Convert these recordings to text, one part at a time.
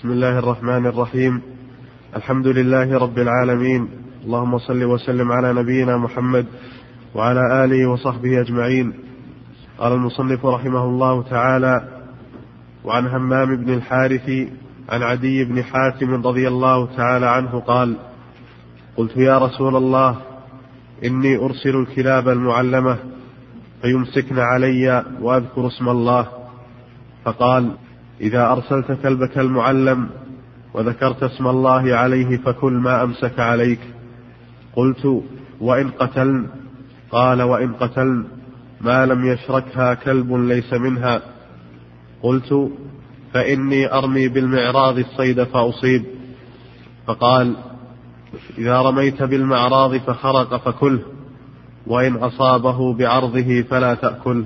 بسم الله الرحمن الرحيم. الحمد لله رب العالمين، اللهم صل وسلم على نبينا محمد وعلى آله وصحبه أجمعين. قال المصنف رحمه الله تعالى: وعن همام بن الحارث عن عدي بن حاتم رضي الله تعالى عنه قال: قلت يا رسول الله، إني أرسل الكلاب المعلمة فيمسكن علي وأذكر اسم الله، فقال: إذا أرسلت كلبك المعلم وذكرت اسم الله عليه فكل ما أمسك عليك. قلت: وإن قتلن؟ قال: وإن قتلن ما لم يشركها كلب ليس منها. قلت: فإني أرمي بالمعراض الصيد فأصيب. فقال: إذا رميت بالمعراض فخرق فكله، وإن أصابه بعرضه فلا تأكله.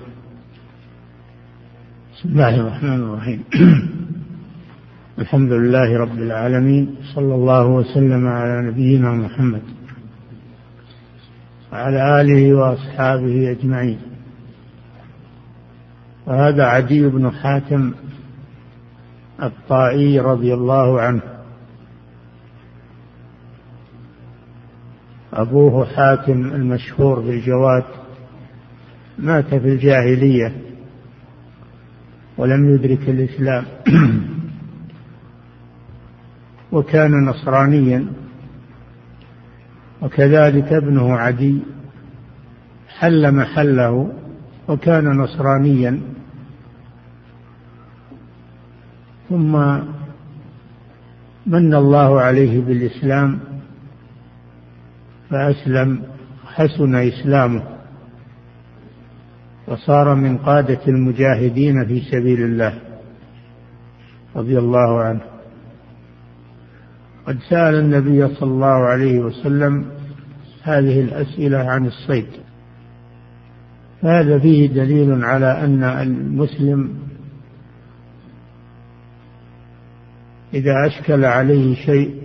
بسم الله الرحمن الرحيم. الحمد لله رب العالمين، صلى الله وسلم على نبينا محمد وعلى آله وأصحابه أجمعين. وهذا عدي بن حاتم الطائي رضي الله عنه، أبوه حاتم المشهور بالجواد، مات في الجاهلية ولم يدرك الإسلام، وكان نصرانيا، وكذلك ابنه عدي حل محله وكان نصرانيا، ثم من الله عليه بالإسلام فأسلم، حسن إسلامه وصار من قادة المجاهدين في سبيل الله رضي الله عنه. قد سأل النبي صلى الله عليه وسلم هذه الأسئلة عن الصيد، فهذا فيه دليل على أن المسلم إذا أشكل عليه شيء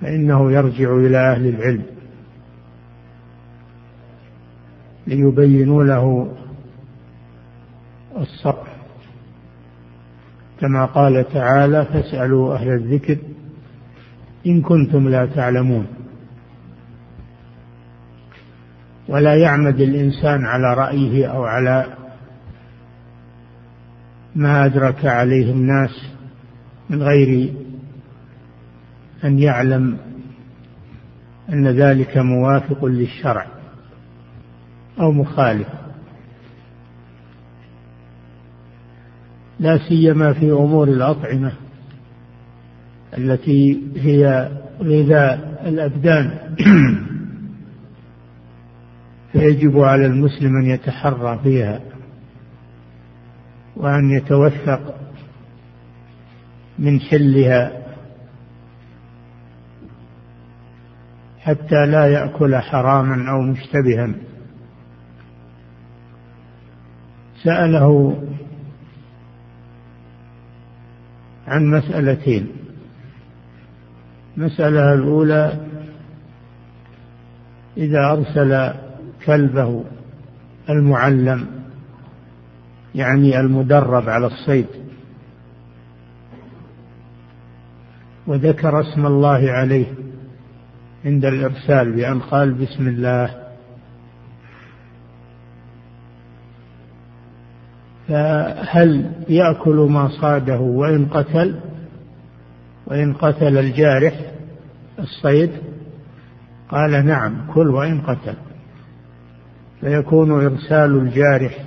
فإنه يرجع إلى أهل العلم ليبينوا له الصح، كما قال تعالى: فاسألوا أهل الذكر إن كنتم لا تعلمون. ولا يعمد الإنسان على رأيه أو على ما أدرك عليه الناس من غير أن يعلم أن ذلك موافق للشرع أو مخالف، لا سيما في أمور الأطعمة التي هي غذاء الأبدان، فيجب على المسلم أن يتحرى فيها وأن يتوثق من حلها حتى لا يأكل حراما أو مشتبها. سأله عن مسألتين: مسألة الأولى إذا أرسل كلبه المعلم، يعني المدرب على الصيد، وذكر اسم الله عليه عند الإرسال بأن قال: بسم الله، فهل يأكل ما صاده وإن قتل؟ وإن قتل الجارح الصيد؟ قال: نعم، كل وإن قتل. فيكون إرسال الجارح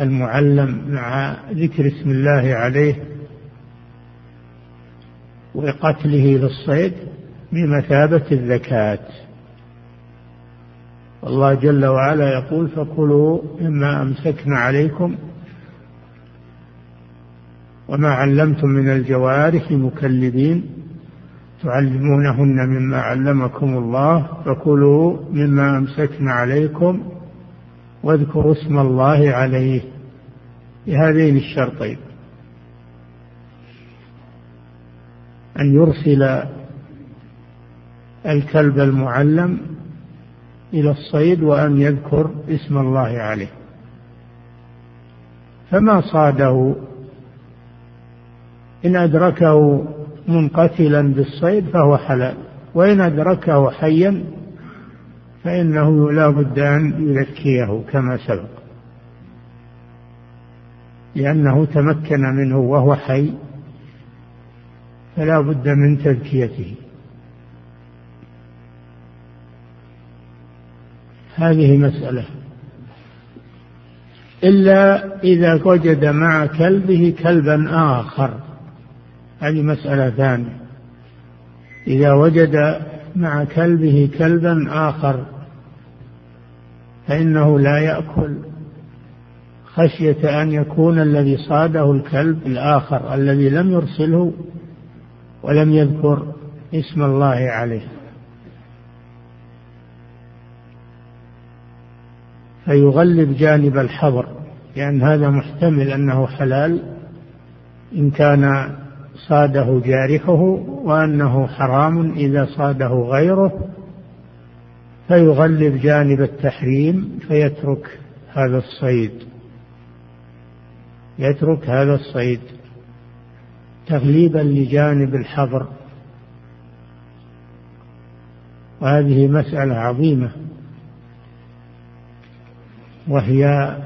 المعلم مع ذكر اسم الله عليه وقتله للصيد بمثابة الزكاة. الله جل وعلا يقول: فكلوا مما أمسكنا عليكم وما علمتم من الجوارح مكلبين تعلمونهن مما علمكم الله فكلوا مما أمسكنا عليكم واذكروا اسم الله عليه، بهذين الشرطين: أن يرسل الكلب المعلم إلى الصيد وأن يذكر اسم الله عليه. فما صاده إن أدركه منقتلا بالصيد فهو حلال، وإن أدركه حيا فإنه لا بد أن يذكيه كما سبق، لأنه تمكن منه وهو حي فلا بد من تذكيته. هذه مسألة. إلا إذا وجد مع كلبه كلبا آخر، هذه مسألة ثانية. إذا وجد مع كلبه كلبا آخر فإنه لا يأكل، خشية أن يكون الذي صاده الكلب الآخر الذي لم يرسله ولم يذكر اسم الله عليه، فيغلب جانب الحظر، لأن هذا محتمل أنه حلال إن كان صاده جارحه، وأنه حرام إذا صاده غيره، فيغلب جانب التحريم فيترك هذا الصيد، يترك هذا الصيد تغليبا لجانب الحظر. وهذه مسألة عظيمة، وهي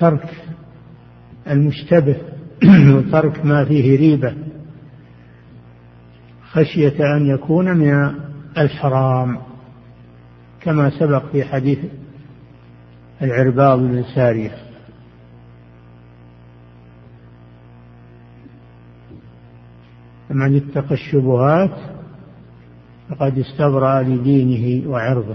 ترك المشتبه وترك ما فيه ريبة، خشية أن يكون من الحرام، كما سبق في حديث العرباض بن سارية. فمن اتقى الشبهات فقد استبرأ لدينه وعرضه.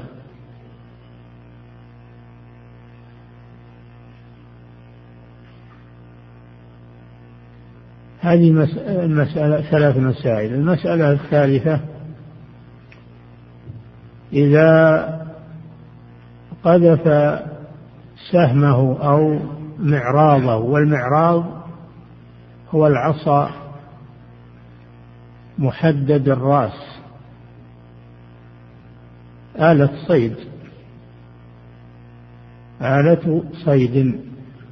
هذه المسألة، ثلاث مسائل. المسألة الثالثة: إذا قذف سهمه أو معراضه، والمعراض هو العصا محدد الرأس، آلة صيد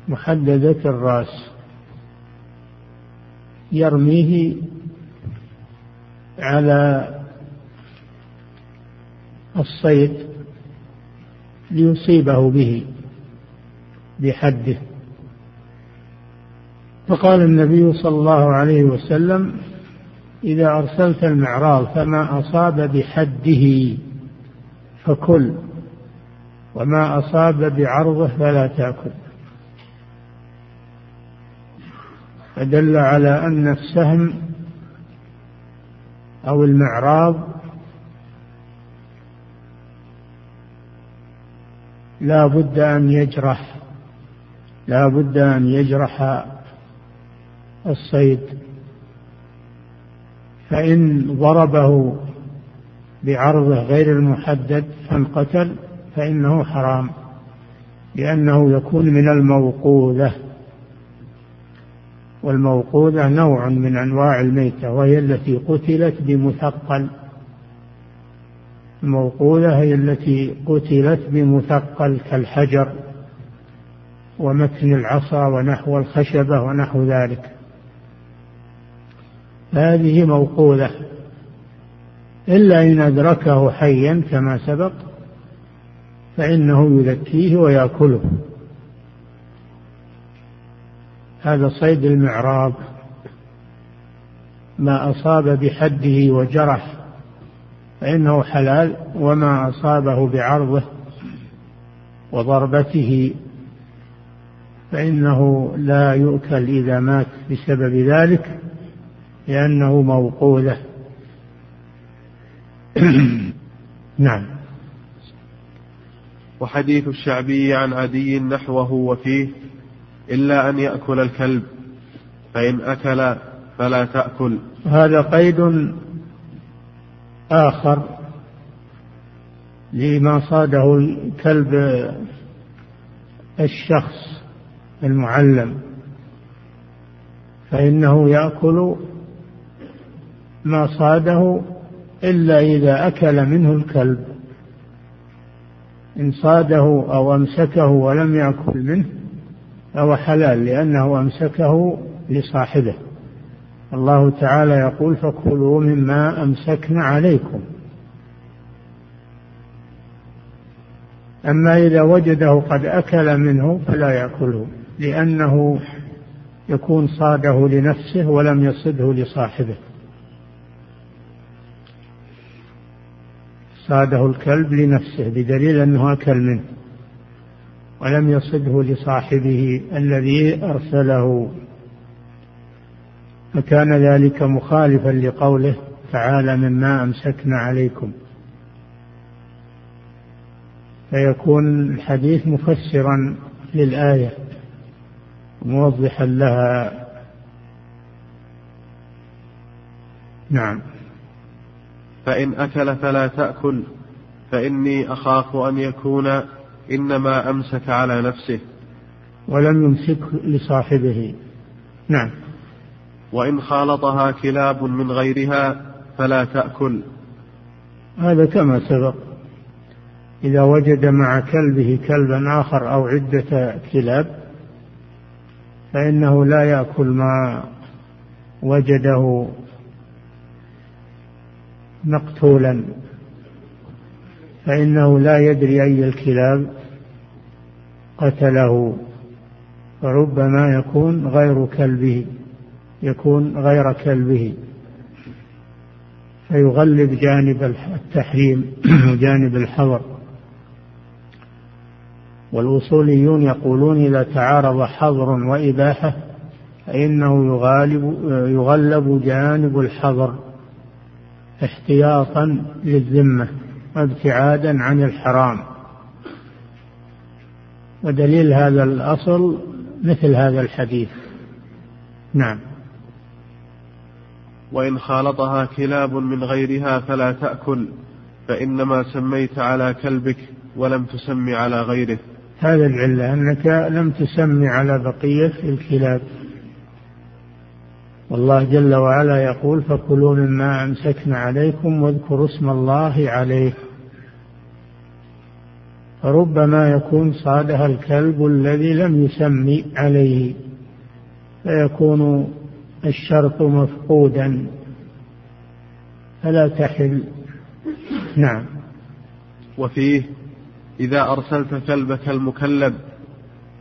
محددة الرأس، يرميه على الصيد ليصيبه به بحده. فقال النبي صلى الله عليه وسلم: إذا أرسلت المعراض فما أصاب بحده فكل، وما أصاب بعرضه فلا تأكل. فدل على أن السهم أو المعراض لا بد أن يجرح الصيد، فإن ضربه بعرضه غير المحدد فانقتل فإنه حرام، لأنه يكون من الموقوذة، والموقوذة نوع من أنواع الميتة، وهي التي قتلت بمثقل. الموقوذة هي التي قتلت بمثقل كالحجر ومتن العصا ونحو الخشبة ونحو ذلك، هذه موقوذة. إلا إن أدركه حيا كما سبق فإنه يذكيه ويأكله. هذا صيد المعراض، ما أصاب بحده وجرح فإنه حلال، وما أصابه بعرضه وضربته فإنه لا يؤكل إذا مات بسبب ذلك، لأنه موقوذة. نعم. وحديث الشعبي عن عدي نحوه وفيه: إلا أن يأكل الكلب، فإن أكل فلا تأكل. هذا قيد آخر لما صاده الكلب الشخص المعلم، فإنه يأكل ما صاده إلا إذا أكل منه الكلب. إن صاده أو أمسكه ولم يأكل منه فهو حلال، لأنه أمسكه لصاحبه. الله تعالى يقول فكلوا مما أمسكنا عليكم. أما إذا وجده قد أكل منه فلا يأكله، لأنه يكون صاده لنفسه ولم يصده لصاحبه. صاده الكلب لنفسه بدليل أنه أكل منه ولم يصده لصاحبه الذي أرسله، فكان ذلك مخالفا لقوله تعالى مما أمسكنا عليكم، فيكون الحديث مفسرا للآية موضحا لها. نعم. فإن أكل فلا تأكل، فإني أخاف أن يكون إنما أمسك على نفسه ولم يمسك لصاحبه. نعم. وإن خالطها كلاب من غيرها فلا تأكل. هذا كما سبق، إذا وجد مع كلبه كلبا آخر أو عدة كلاب فإنه لا يأكل ما وجده مقتولا، فإنه لا يدري أي الكلاب قتله، فربما يكون غير كلبه، فيغلب جانب التحريم وجانب الحظر. والأصوليون يقولون إذا تعارض حظر وإباحة فإنه يغلب جانب الحظر احتياطا للذمة وابتعادا عن الحرام، ودليل هذا الأصل مثل هذا الحديث. نعم. وإن خالطها كلاب من غيرها فلا تأكل، فإنما سميت على كلبك ولم تسمي على غيره. هذا العلة أنك لم تسمي على بقية الكلاب، والله جل وعلا يقول فكلوا مما أمسكنا عليكم واذكروا اسم الله عليه، فربما يكون صادها الكلب الذي لم يسمي عليه فيكون الشرط مفقودا فلا تحل. نعم. وفيه إذا أرسلت كلبك المكلب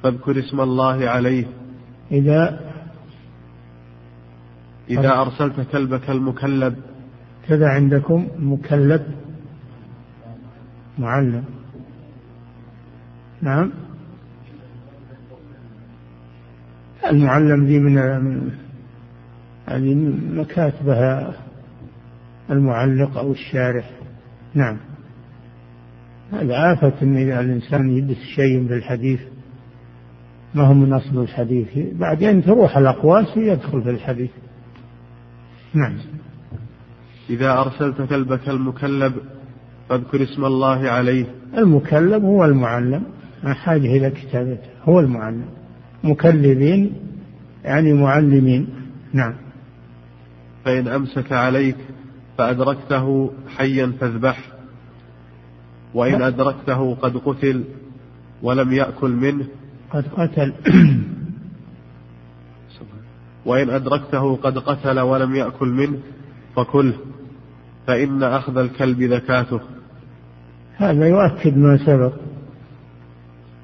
فاذكر اسم الله عليه. إذا أرسلت كلبك المكلب، كذا عندكم مكلب معلم. نعم. المعلم دي من هذه مكاتبها المعلق أو الشارح. نعم. الآفة أن الإنسان يدس شيء بالحديث ما هو من أصل الحديث، بعدين تروح الأقواس ويدخل في الحديث. نعم. إذا أرسلت كلبك المكلب فاذكر اسم الله عليه. المكلب هو المعلم، ما حاجة إلى كتابته، هو المعلم. مكلبين يعني معلمين. نعم. فإن أمسك عليك فأدركته حيا فاذبح، وإن أدركته قد قتل ولم يأكل منه وإن أدركته قد قتل ولم يأكل منه فكله، فإن أخذ الكلب ذكاته. هذا يؤكد ما سبق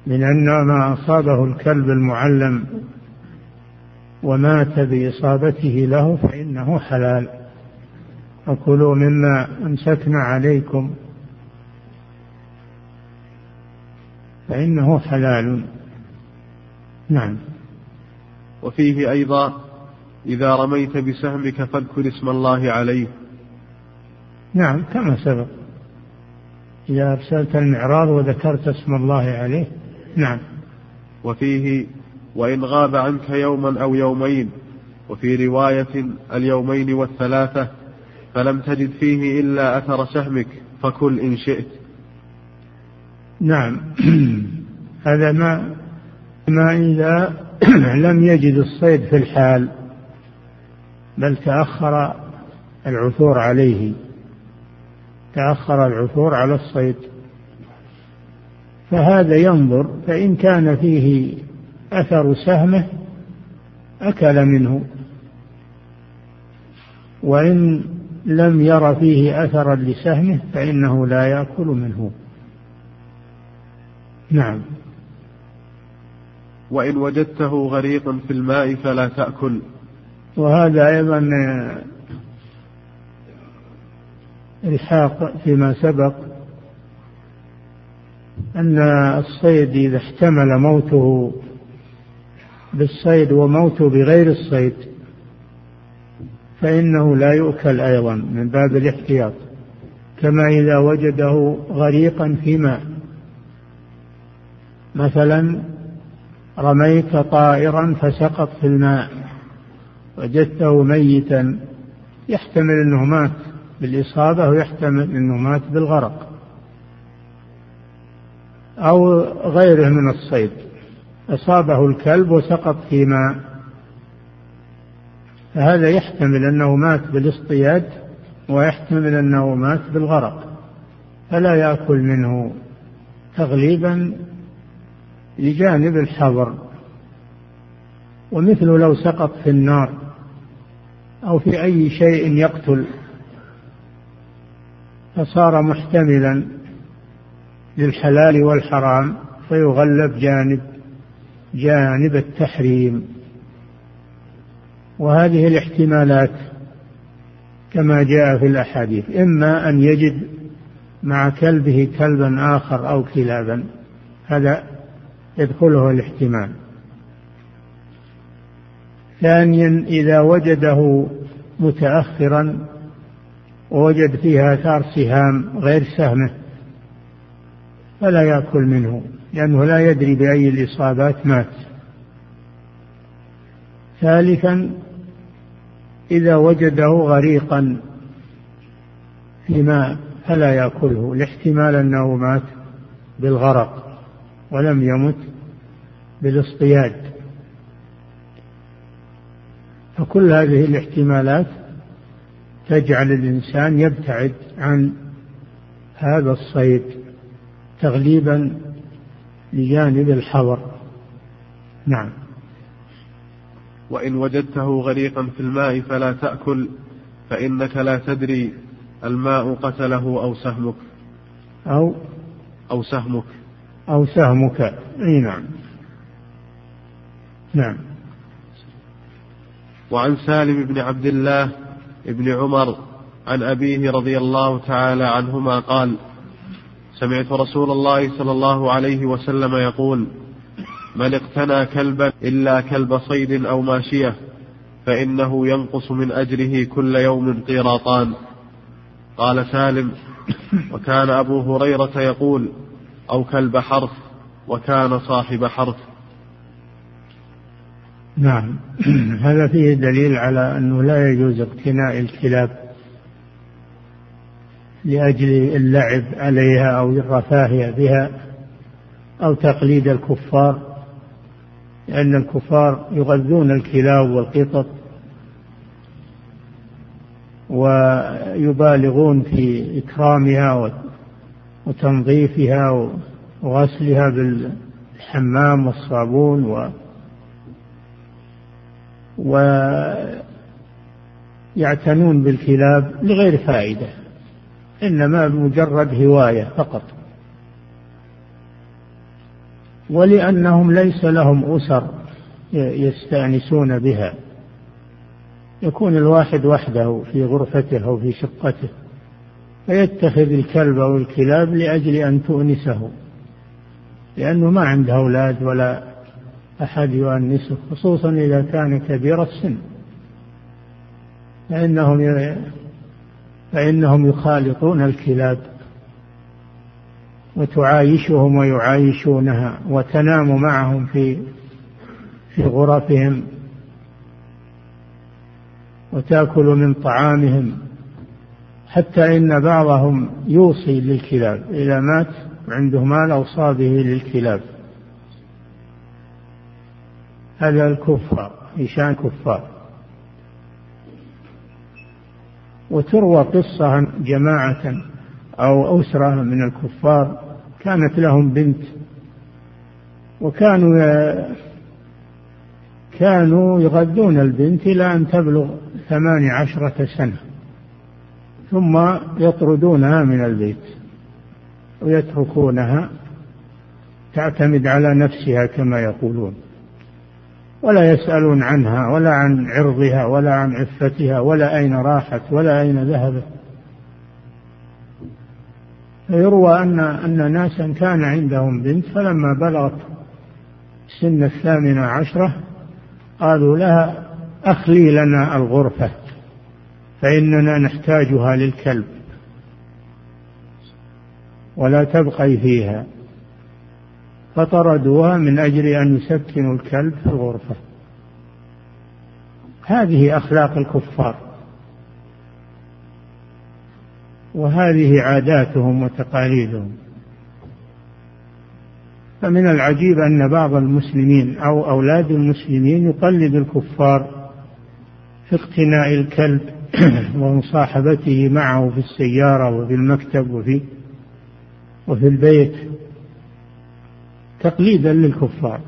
من أن ما أصابه الكلب المعلم ومات بإصابته له فإنه حلال. فكلوا مما أمسكنا عليكم فإنه حلال. نعم. وفيه أيضا إذا رميت بسهمك فاذكر اسم الله عليه. نعم كما سبق، إذا أرسلت المعراض وذكرت اسم الله عليه. نعم. وفيه وإن غاب عنك يوما أو يومين، وفي رواية اليومين والثلاثة، فلم تجد فيه إلا أثر سهمك فكل إن شئت. نعم. هذا ما إذا لم يجد الصيد في الحال بل تأخر العثور عليه، تأخر العثور على الصيد، فهذا ينظر، فإن كان فيه أثر سهمه أكل منه، وإن لم ير فيه أثرا لسهمه فإنه لا يأكل منه. نعم. وإن وجدته غريقا في الماء فلا تأكل. وهذا أيضا الحاق فيما سبق، أن الصيد إذا احتمل موته بالصيد وموته بغير الصيد فإنه لا يؤكل أيضا من باب الاحتياط، كما إذا وجده غريقا في ماء، مثلا رميت طائرا فسقط في الماء، وجدته ميتا، يحتمل أنه مات بالإصابة ويحتمل أنه مات بالغرق أو غيره من الصيد، أصابه الكلب وسقط في ماء، فهذا يحتمل أنه مات بالاصطياد ويحتمل أنه مات بالغرق، فلا يأكل منه تغليبا لجانب الحظر. ومثل لو سقط في النار أو في أي شيء يقتل فصار محتملا للحلال والحرام فيغلب جانب التحريم. وهذه الاحتمالات كما جاء في الأحاديث، إما أن يجد مع كلبه كلبا آخر أو كلابا، هذا يدخله الاحتمال. ثانيا إذا وجده متأخرا ووجد فيها آثار سهام غير سهمه فلا يأكل منه، لأنه لا يدري بأي الإصابات مات. ثالثا إذا وجده غريقا في ماء فلا يأكله، لاحتمال أنه مات بالغرق ولم يمت بالاصطياد. فكل هذه الاحتمالات تجعل الإنسان يبتعد عن هذا الصيد تغليبا لجانب الحظر. نعم. وإن وجدته غريقا في الماء فلا تأكل، فإنك لا تدري الماء قتله أو سهمك. أي نعم. نعم. وعن سالم بن عبد الله ابن عمر عن أبيه رضي الله تعالى عنهما قال: سمعت رسول الله صلى الله عليه وسلم يقول: من اقتنى كلبا إلا كلب صيد أو ماشية فإنه ينقص من أجره كل يوم قيراطان. قال سالم: وكان أبو هريرة يقول: أو كلب حرث، وكان صاحب حرث. نعم. هذا فيه دليل على أنه لا يجوز اقتناء الكلاب لأجل اللعب عليها أو الرفاهية بها أو تقليد الكفار، لأن الكفار يغذون الكلاب والقطط ويبالغون في إكرامها وتنظيفها وغسلها بالحمام والصابون ويعتنون بالكلاب لغير فائدة، إنما مجرد هواية فقط. ولأنهم ليس لهم أسر يستأنسون بها، يكون الواحد وحده في غرفته أو في شقته فيتخذ الكلب أو الكلاب لأجل أن تؤنسه، لأنه ما عنده أولاد ولا أحد يؤنسه، خصوصا إذا كان كبير السن، فإنهم يخالطون الكلاب وتعايشهم ويعايشونها وتنام معهم في غرفهم وتأكل من طعامهم، حتى إن بعضهم يوصي للكلاب إذا مات عنده مال أوصى به للكلاب. هذا الكفار إشان كفار. وتروى قصة عن جماعة أو أسرة من الكفار كانت لهم بنت، وكانوا كانوا يغذون البنت إلى أن تبلغ 18 سنة، ثم يطردونها من البيت ويتركونها تعتمد على نفسها كما يقولون، ولا يسألون عنها ولا عن عرضها ولا عن عفتها ولا أين راحت ولا أين ذهبت. فيروى أن ناسا كان عندهم بنت، فلما بلغت سن 18 قالوا لها: أخلي لنا الغرفة فإننا نحتاجها للكلب ولا تبقي فيها، فطردوها من أجل أن يسكنوا الكلب في الغرفة. هذه أخلاق الكفار، وهذه عاداتهم وتقاليدهم. فمن العجيب أن بعض المسلمين أو أولاد المسلمين يقلد الكفار في اقتناء الكلب ومصاحبته معه في السيارة وفي المكتب وفي البيت، تقليدا للكفار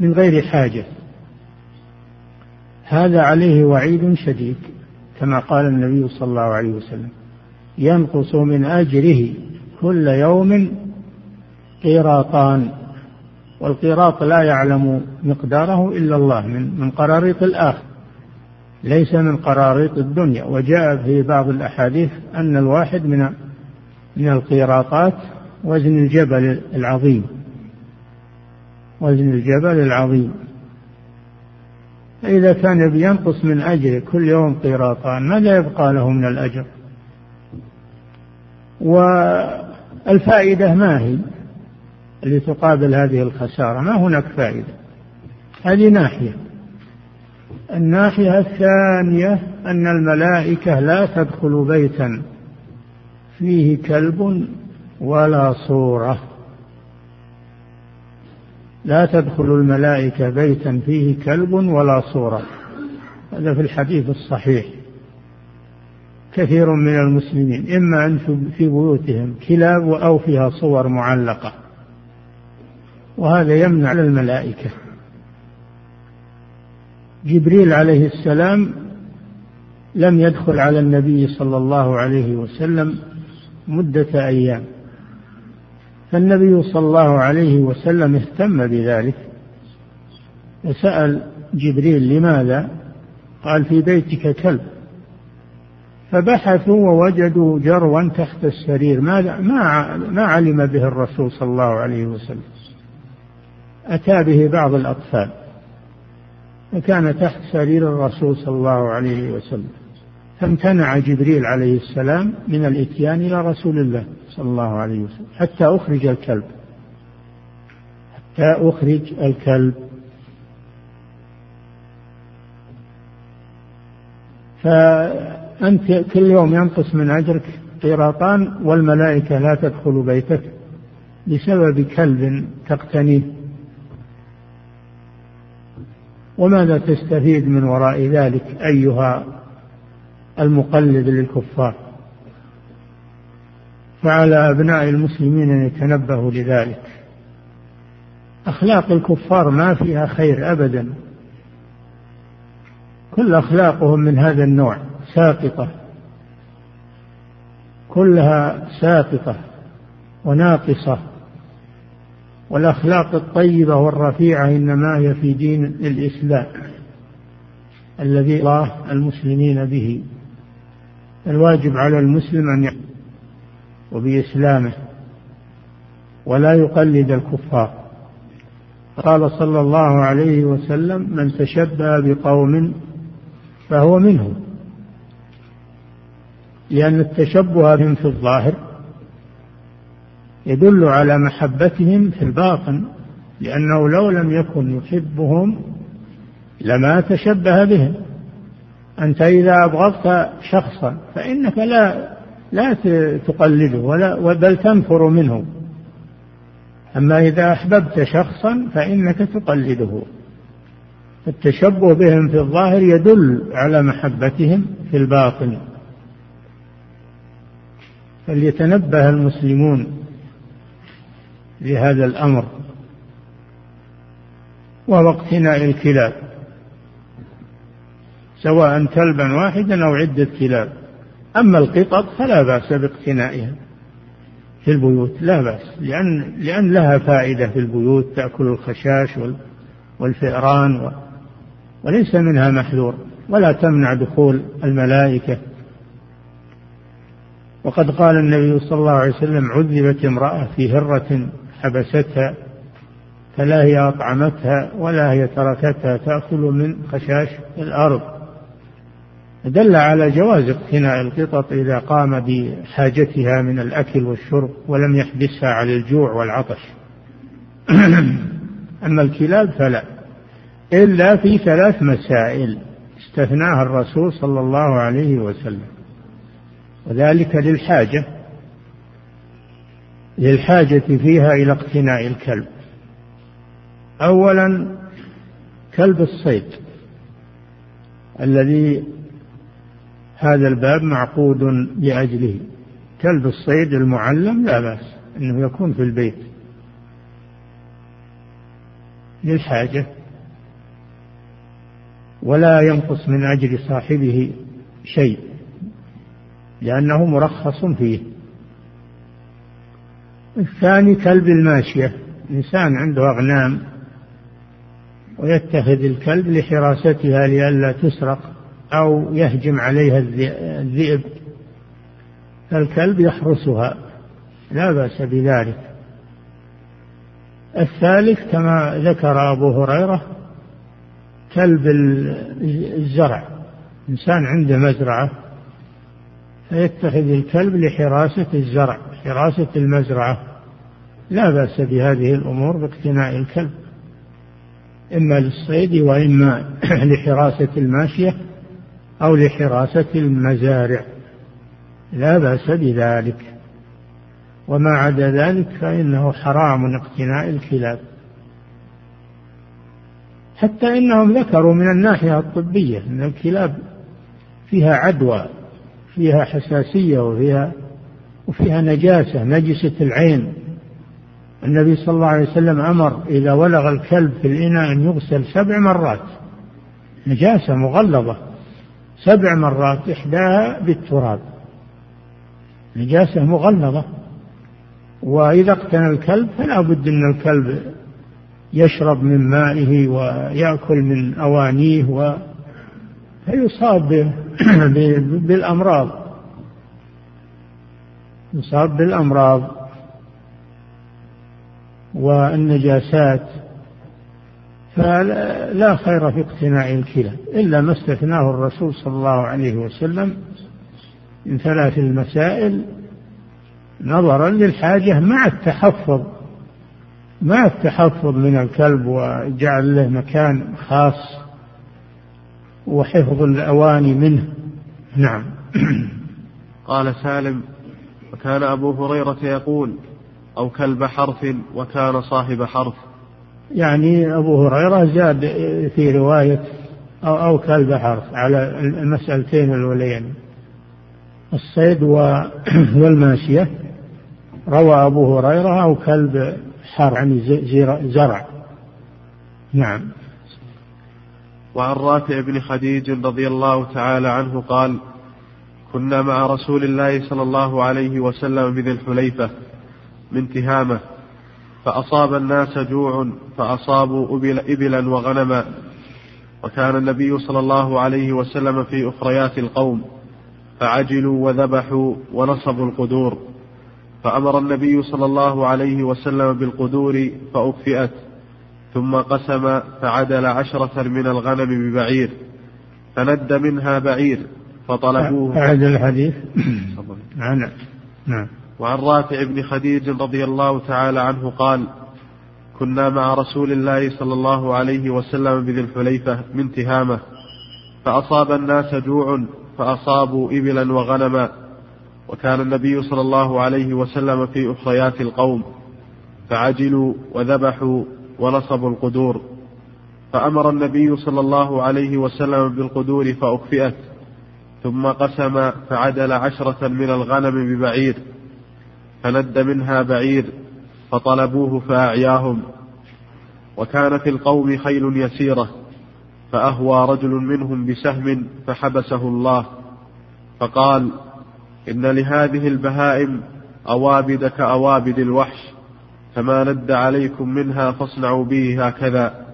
من غير حاجة. هذا عليه وعيد شديد، كما قال النبي صلى الله عليه وسلم: ينقص من أجره كل يوم قيراطان. والقيراط لا يعلم مقداره إلا الله، من قراريط الآخر، ليس من قراريط الدنيا. وجاء في بعض الأحاديث أن الواحد من القيراطات وزن الجبل العظيم، وزن الجبل العظيم. فإذا كان ينقص من أجره كل يوم قيراطان، ماذا يبقى له من الأجر؟ والفائدة ما هي اللي تقابل هذه الخسارة؟ ما هناك فائدة. هذه ناحية. الناحية الثانية أن الملائكة لا تدخل بيتا فيه كلب ولا صورة، لا تدخل الملائكة بيتا فيه كلب ولا صورة. هذا في الحديث الصحيح. كثير من المسلمين إما أن في بيوتهم كلاب أو فيها صور معلقة، وهذا يمنع الملائكة. جبريل عليه السلام لم يدخل على النبي صلى الله عليه وسلم مدة أيام، فالنبي صلى الله عليه وسلم اهتم بذلك وسأل جبريل: لماذا؟ قال: في بيتك كلب. فبحثوا ووجدوا جروا تحت السرير ما علم به الرسول صلى الله عليه وسلم، أتى به بعض الأطفال وكان تحت سرير الرسول صلى الله عليه وسلم، فامتنع جبريل عليه السلام من الإتيان إلى رسول الله صلى الله عليه وسلم حتى أخرج الكلب. فأنت كل يوم ينقص من أجرك قيراطان، والملائكة لا تدخل بيتك بسبب كلب تقتنيه. وماذا تستفيد من وراء ذلك أيها المقلد للكفار؟ فعلى أبناء المسلمين أن يتنبهوا لذلك. أخلاق الكفار ما فيها خير أبدا، كل أخلاقهم من هذا النوع ساقطة، كلها ساقطة وناقصة. والأخلاق الطيبة والرفيعة إنما هي في دين الإسلام الذي الله المسلمين به. الواجب على المسلم أن يقوم وبإسلامه ولا يقلد الكفار. قال صلى الله عليه وسلم: من تشبه بقوم فهو منهم، لأن التشبه بهم في الظاهر يدل على محبتهم في الباطن، لأنه لو لم يكن يحبهم لما تشبه بهم. أنت إذا أبغضت شخصا فإنك لا تقلده بل تنفر منه، أما إذا أحببت شخصا فإنك تقلده. التشبه بهم في الظاهر يدل على محبتهم في الباطن. فليتنبه المسلمون لهذا الأمر، وهو اقتناء الكلاب سواء كلبا واحدا أو عدة كلاب. أما القطط فلا بأس باقتنائها في البيوت، لا بأس، لأن لها فائدة في البيوت، تأكل الخشاش والفئران وليس منها محذور، ولا تمنع دخول الملائكة. وقد قال النبي صلى الله عليه وسلم: عذبت امرأة في هرة حبستها فلا هي أطعمتها ولا هي تركتها تأكل من خشاش الأرض. دل على جواز اقتناء القطط إذا قام بحاجتها من الأكل والشرب ولم يحبسها على الجوع والعطش. أما الكلاب فلا، إلا في ثلاث مسائل استثناها الرسول صلى الله عليه وسلم، وذلك للحاجة فيها إلى اقتناء الكلب. أولا كلب الصيد، الذي هذا الباب معقود لأجله. كلب الصيد المعلم لا بأس أنه يكون في البيت للحاجة، ولا ينقص من أجر صاحبه شيء لأنه مرخص فيه. الثاني كلب الماشية، إنسان عنده أغنام ويتخذ الكلب لحراستها لئلا تسرق أو يهجم عليها الذئب، فالكلب يحرسها لا بأس بذلك. الثالث كما ذكر أبو هريرة كلب الزرع، إنسان عنده مزرعة فيتخذ الكلب لحراسة الزرع، حراسة المزرعة، لا بأس بهذه الأمور باقتناء الكلب، إما للصيد وإما لحراسة الماشية أو لحراسة المزارع، لا بأس بذلك. وما عدا ذلك فإنه حرام اقتناء الكلاب. حتى إنهم ذكروا من الناحية الطبية أن الكلاب فيها عدوى، فيها حساسية، وفيها نجاسة، نجسة العين. النبي صلى الله عليه وسلم أمر إذا ولغ الكلب في الإناء أن يغسل 7 مرات، نجاسة مغلظة 7 مرات، إحداها بالتراب، نجاسة مغلظة. وإذا اقتنى الكلب فلا بد أن الكلب يشرب من مائه ويأكل من أوانيه فيصاب بالأمراض، يصاب بالأمراض والنجاسات، فلا خير في اقتناء الكلاب إلا ما استثناه الرسول صلى الله عليه وسلم من 3 المسائل نظرا للحاجة، مع التحفظ من الكلب وجعل له مكان خاص وحفظ الأواني منه. نعم. قال سالم: وكان أبو هريرة يقول: أو كلب حرث وكان صاحب حرث. يعني أبو هريرة زاد في رواية أو كلب حرث على المسألتين الأولين، الصيد والماشية. روى أبو هريرة أو كلب حرث، يعني زرع. نعم. وعن رافع بن خديج رضي الله تعالى عنه قال: كنا مع رسول الله صلى الله عليه وسلم بذي الحليفة من تهامة، فأصاب الناس جوع فأصابوا إبلا وغنما، وكان النبي صلى الله عليه وسلم في أخريات القوم، فعجلوا وذبحوا ونصبوا القدور، فأمر النبي صلى الله عليه وسلم بالقدور فأكفئت، ثم قسم فعدل 10 من الغنم ببعير، فند منها بعير فطلبوه. أعد الحديث. نعم. وعن رافع بن خديج رضي الله تعالى عنه قال: كنا مع رسول الله صلى الله عليه وسلم بذي الحليفة من تهامة، فأصاب الناس جوع فأصابوا إبلا وغنما، وكان النبي صلى الله عليه وسلم في أحريات القوم، فعجلوا وذبحوا ونصبوا القدور، فأمر النبي صلى الله عليه وسلم بالقدور فأكفئت، ثم قسم فعدل 10 من الغنم ببعير، فند منها بعير فطلبوه فأعياهم، وكان في القوم خيل يسيرة، فأهوى رجل منهم بسهم فحبسه الله فقال: إن لهذه البهائم أوابد كأوابد الوحش، فما ند عليكم منها فاصنعوا به هكذا.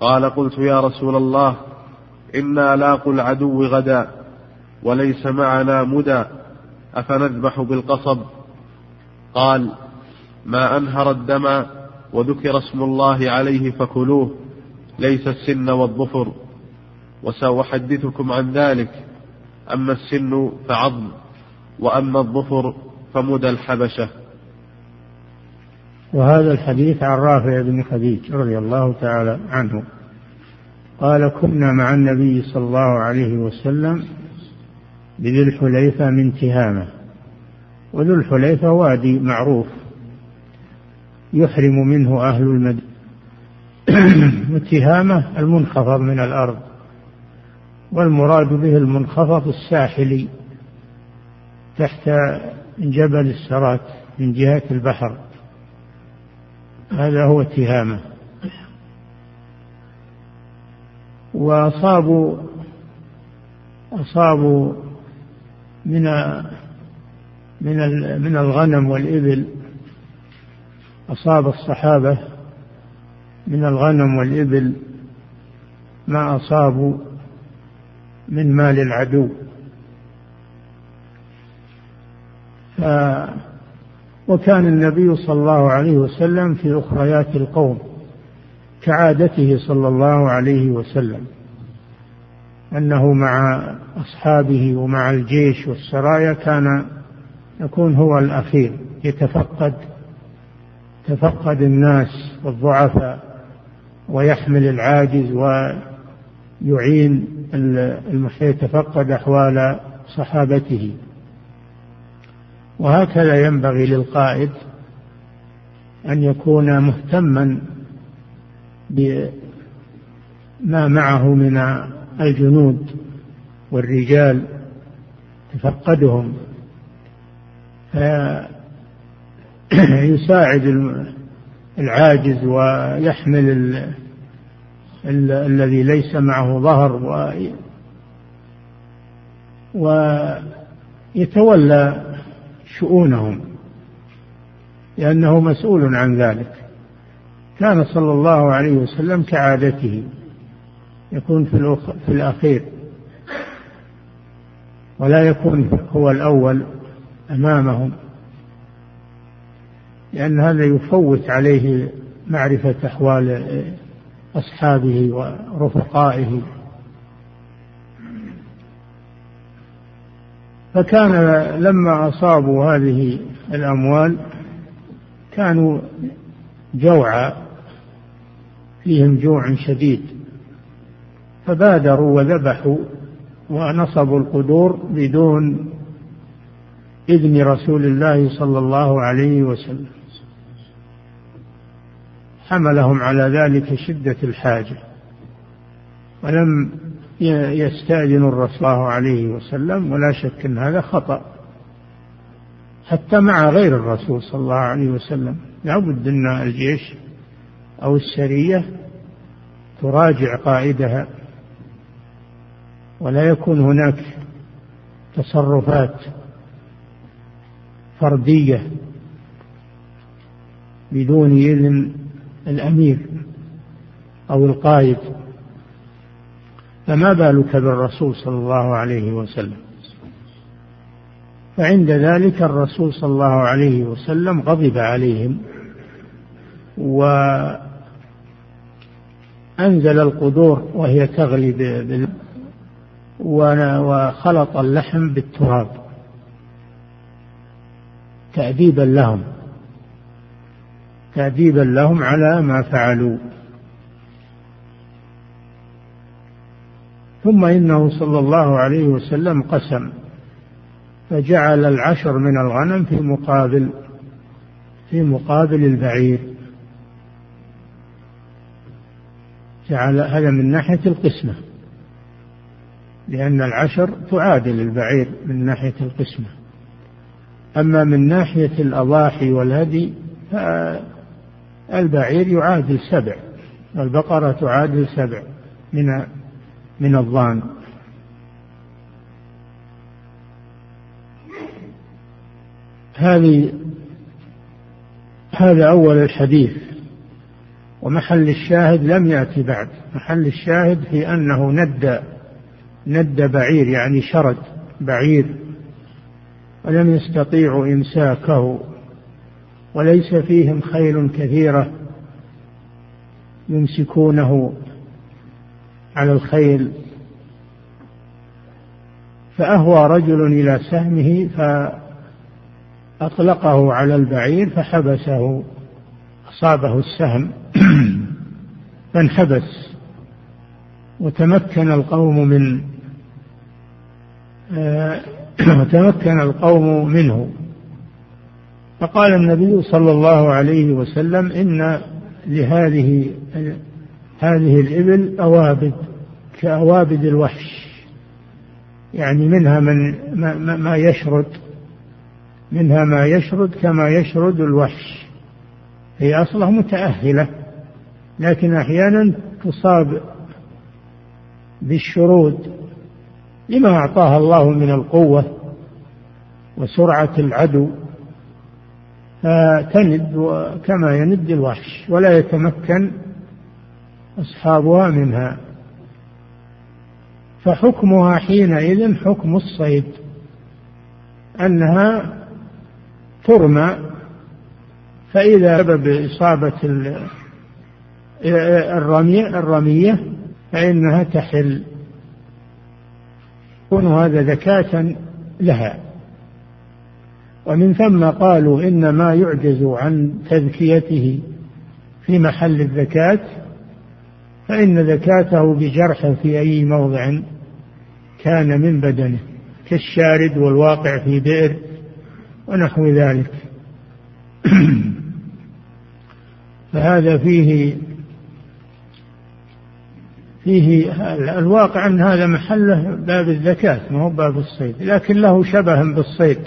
قال: قلت يا رسول الله، إنا لاقوا العدو غدا وليس معنا مدى، أفنذبح بالقصب؟ قال: ما أنهر الدم وذكر اسم الله عليه فكلوه، ليس السن والظفر، وسأحدثكم عن ذلك. أما السن فعظم، وأما الظفر فمدى الحبشة. وهذا الحديث عن رافع بن خديج رضي الله تعالى عنه قال: كنا مع النبي صلى الله عليه وسلم بذي الحليفة من تهامة، وذو الحليفة وادي معروف يحرم منه أهل المدينة، والتهامة المنخفض من الأرض، والمراد به المنخفض الساحلي تحت جبل السراك من جهة البحر، هذا هو تهامة. وأصابوا من الغنم والإبل، أصاب الصحابة من الغنم والإبل ما أصابوا من مال العدو، وكان النبي صلى الله عليه وسلم في أخريات القوم كعادته صلى الله عليه وسلم، أنه مع أصحابه ومع الجيش والسرايا كان يكون هو الأخير، يتفقد الناس والضعفاء، ويحمل العاجز، ويعين يتفقد أحوال صحابته. وهكذا ينبغي للقائد أن يكون مهتما بما معه من الجنود والرجال، تفقدهم، يساعد العاجز، ويحمل الذي ليس معه ظهر، ويتولى شؤونهم، لأنه مسؤول عن ذلك. كان صلى الله عليه وسلم كعادته يكون في الأخير، ولا يكون هو الأول أمامهم، لأن هذا يفوت عليه معرفة أحوال أصحابه ورفقائه. فكان لما أصابوا هذه الأموال كانوا جوعا، فيهم جوع شديد، فبادروا وذبحوا ونصبوا القدور بدون إذن رسول الله صلى الله عليه وسلم، حملهم على ذلك شدة الحاجة، ولم يستأذن الرسول صلى الله عليه وسلم، ولا شك أن هذا خطأ، حتى مع غير الرسول صلى الله عليه وسلم. لا بد أن الجيش أو السرية تراجع قائدها، ولا يكون هناك تصرفات فردية بدون إذن الأمير أو القائد، فما بالك بالرسول صلى الله عليه وسلم. فعند ذلك الرسول صلى الله عليه وسلم غضب عليهم، وأنزل القدور وهي تغلي وخلط اللحم بالتراب تأديبا لهم على ما فعلوا. ثم إنه صلى الله عليه وسلم قسم، فجعل 10 من الغنم في مقابل البعير، جعل هذا من ناحية القسمة، لأن 10 تعادل البعير من ناحية القسمة. أما من ناحية الأضاحي والهدي فالبعير يعادل 7، والبقرة تعادل 7 من من الظان. هذا أول الحديث، ومحل الشاهد لم يأتي بعد. محل الشاهد في أنه ند بعير، يعني شرد بعير، ولم يستطيعوا إمساكه، وليس فيهم خيل كثيرة يمسكونه على الخيل، فأهوى رجل إلى سهمه فأطلقه على البعير فحبسه، أصابه السهم فانحبس، وتمكن القوم منه. فقال النبي صلى الله عليه وسلم: إن لهذه الإبل أوابد كأوابد الوحش، يعني منها ما يشرد كما يشرد الوحش. هي أصلها متأهلة، لكن أحيانا تصاب بالشرود لما أعطاها الله من القوة وسرعة العدو، فتند كما يند الوحش ولا يتمكن أصحابها منها. فحكمها حينئذ حكم الصيد، أنها ترمى، فإذا سبب إصابة الرمية فإنها تحل، يكون هذا زكاة لها. ومن ثم قالوا إن ما يعجز عن تذكيته في محل الزكاة فإن ذكاته بجرح في أي موضع كان من بدنه، كالشارد والواقع في بئر ونحو ذلك. فهذا فيه الواقع أن هذا محله باب الزكاة، ما هو باب الصيد، لكن له شبه بالصيد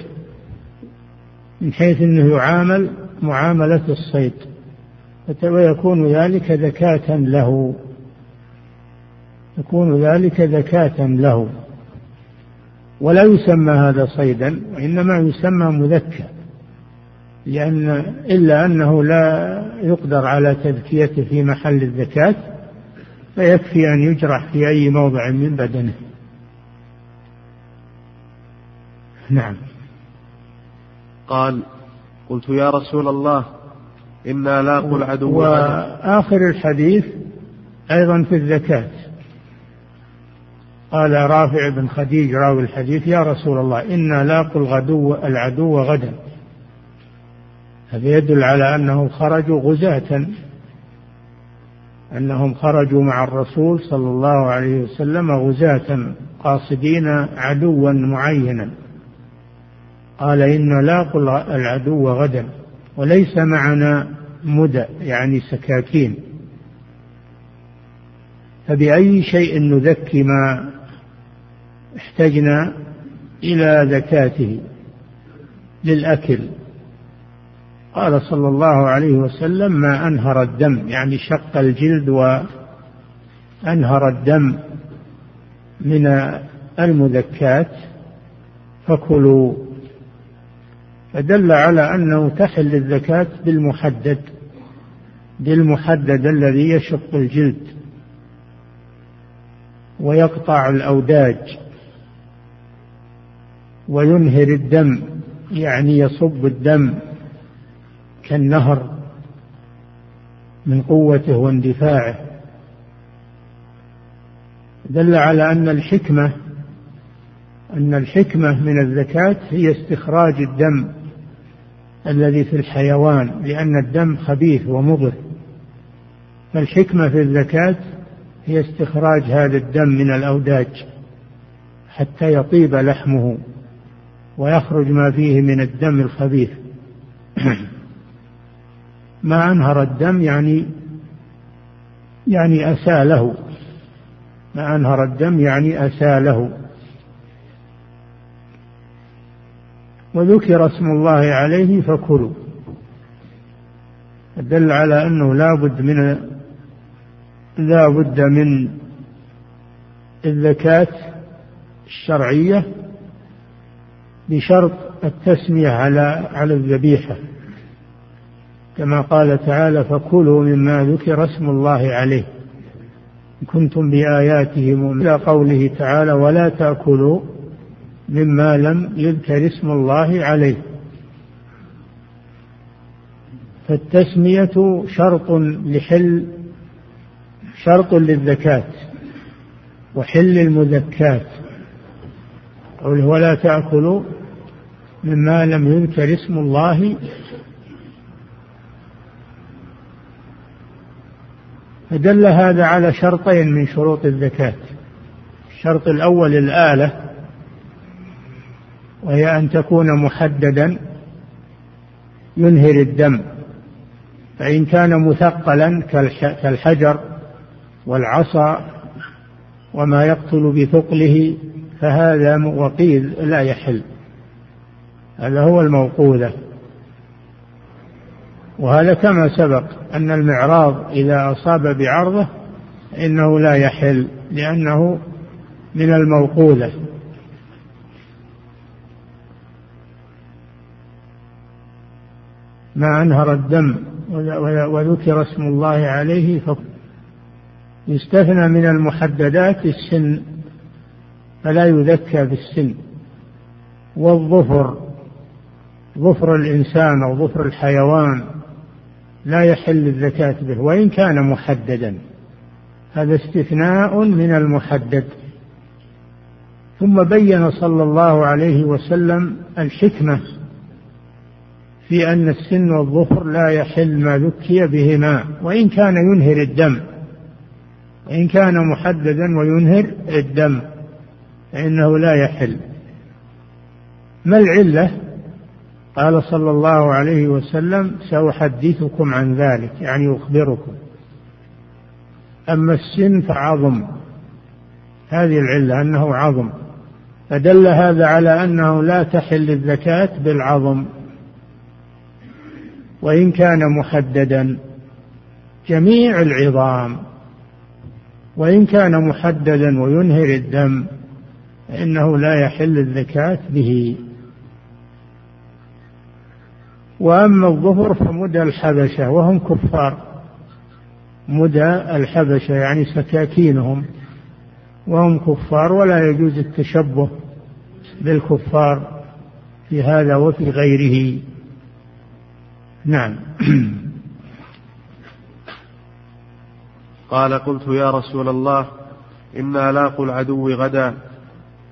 من حيث أنه يعامل معاملة الصيد، ويكون ذلك زكاة له. ولا يسمى هذا صيدا، وإنما يسمى مذكى، إلا أنه لا يقدر على تذكيته في محل الزكاة، فيكفي أن يجرح في أي موضع من بدنه. نعم. قال: قلت يا رسول الله إنا لاقوا العدو. وآخر الحديث أيضا في الزكاة، قال رافع بن خديج راوي الحديث: يا رسول الله إنا لاقوا العدو غدا. هذا يدل على أنهم خرجوا غزاة، أنهم خرجوا مع الرسول صلى الله عليه وسلم غزاة قاصدين عدوا معينا. قال: إنا لاقوا العدو غدا وليس معنا مدى، يعني سكاكين، فبأي شيء نذكي ما احتجنا إلى زكاته للأكل؟ قال صلى الله عليه وسلم: ما أنهر الدم، يعني شق الجلد وأنهر الدم من المذكات فكلوا. فدل على أنه تحل الزكاة بالمحدد الذي يشق الجلد ويقطع الأوداج وينهر الدم، يعني يصب الدم كالنهر من قوته واندفاعه. دل على أن الحكمة من الزكاة هي استخراج الدم الذي في الحيوان، لأن الدم خبيث ومضر، فالحكمة في الزكاة هي استخراج هذا الدم من الأوداج حتى يطيب لحمه ويخرج ما فيه من الدم الخبيث. ما أنهر الدم يعني أساله، ما أنهر الدم يعني أساله. وذكر اسم الله عليه فكلوا، دل على أنه لا بد من الزكاة الشرعية بشرط التسمية على الذبيحة، كما قال تعالى: فكلوا مما ذكر اسم الله عليه كنتم بآياته مؤمنين، إلى قوله تعالى: ولا تأكلوا مما لم يذكر اسم الله عليه. فالتسمية شرط للزكاة وحل المزكاة. قوله: ولا تأكلوا مما لم يذكر اسم الله، فدل هذا على شرطين من شروط الزكاة. الشرط الأول الآلة، وهي أن تكون محددا ينهر الدم، فإن كان مثقلا كالحجر والعصا وما يقتل بثقله فهذا وقيل لا يحل، هذا هو الموقوذة. وهذا كما سبق أن المعراض إذا أصاب بعرضه إنه لا يحل لأنه من الموقوذة. ما أنهر الدم وذكر اسم الله عليه يستثنى من المحددات السن، فلا يذكى بالسن. والظفر، ظفر الإنسان أو ظفر الحيوان، لا يحل الزكاة به وإن كان محددا، هذا استثناء من المحدد. ثم بين صلى الله عليه وسلم الحكمة في أن السن والظفر لا يحل ما ذكي بهما وإن كان ينهر الدم، وإن كان محددا وينهر الدم فإنه لا يحل. ما العلة؟ قال صلى الله عليه وسلم: سأحدثكم عن ذلك، يعني أخبركم. أما السن فعظم، هذه العلة أنه عظم، فدل هذا على أنه لا تحل الزكاة بالعظم وإن كان محددا. جميع العظام وإن كان محددا وينهر الدم إنه لا يحل الزكاة به. وأما الظفر فمدى الحبشة، وهم كفار، مدى الحبشة يعني سكاكينهم، وهم كفار، ولا يجوز التشبه بالكفار في هذا وفي غيره. نعم. قال: قلت يا رسول الله، إنا لاقوا العدو غدا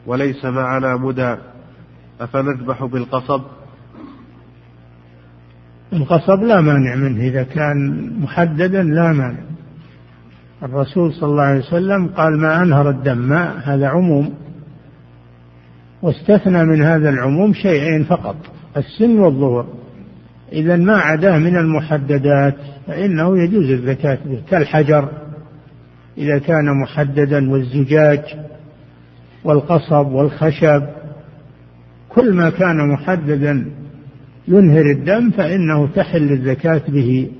وليس معنا مدى، أفنذبح بالقصب؟ القصب لا مانع منه إذا كان محددا، لا مانع. الرسول صلى الله عليه وسلم قال: ما أنهر الدم، هذا عموم، واستثنى من هذا العموم شيئين فقط: السن والظهر. إذا ما عداه من المحددات فإنه يجوز الزكاة به، كالحجر إذا كان محددا، والزجاج والقصب والخشب، كل ما كان محددا ينهر الدم فإنه تحل الزكاة به،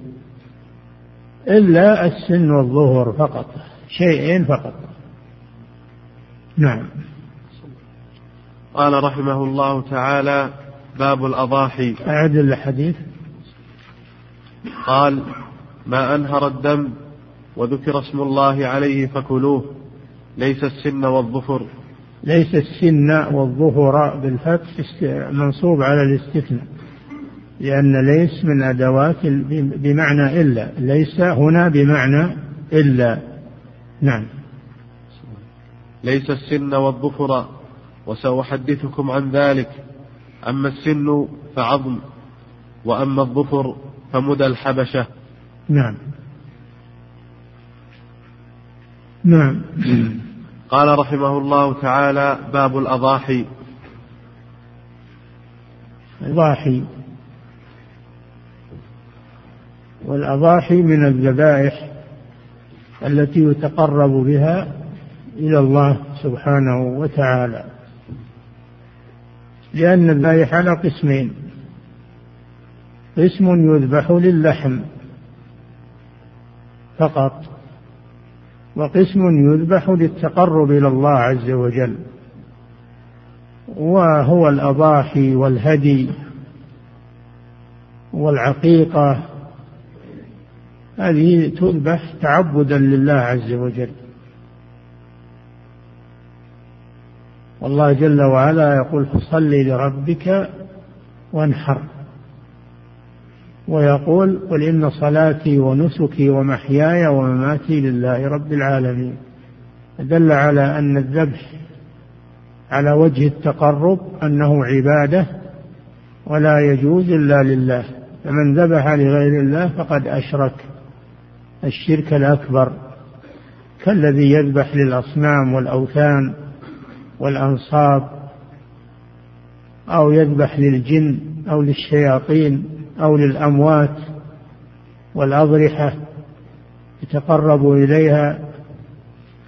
إلا السن والظهر فقط، شيئين فقط. نعم. قال رحمه الله تعالى: باب الأضاحي. أعد الحديث. قال: ما أنهر الدم وذكر اسم الله عليه فكلوه، ليس السن والظفر. ليس السن والظهر بالفتح، منصوب على الاستثناء، لأن ليس من أدوات بمعنى إلا، ليس هنا بمعنى إلا. نعم. ليس السن والظفر، وسأحدثكم عن ذلك. أما السن فعظم، وأما الظفر فمدى الحبشة. نعم. نعم. قال رحمه الله تعالى: باب الأضاحي. الأضاحي، والأضاحي من الذبائح التي يتقرب بها إلى الله سبحانه وتعالى، لأن الذبائح على قسمين: قسم يذبح للحم فقط، وقسم يذبح للتقرب إلى الله عز وجل، وهو الأضاحي والهدي والعقيقة، هذه تذبح تعبدا لله عز وجل. والله جل وعلا يقول فصل لربك وانحر، ويقول قل إن صلاتي ونسكي ومحياي ومماتي لله رب العالمين. دل على أن الذبح على وجه التقرب أنه عبادة ولا يجوز إلا لله، فمن ذبح لغير الله فقد أشرك الشرك الأكبر، كالذي يذبح للأصنام والأوثان والأنصاب، أو يذبح للجن أو للشياطين أو للأموات والأضرحة يتقرب إليها،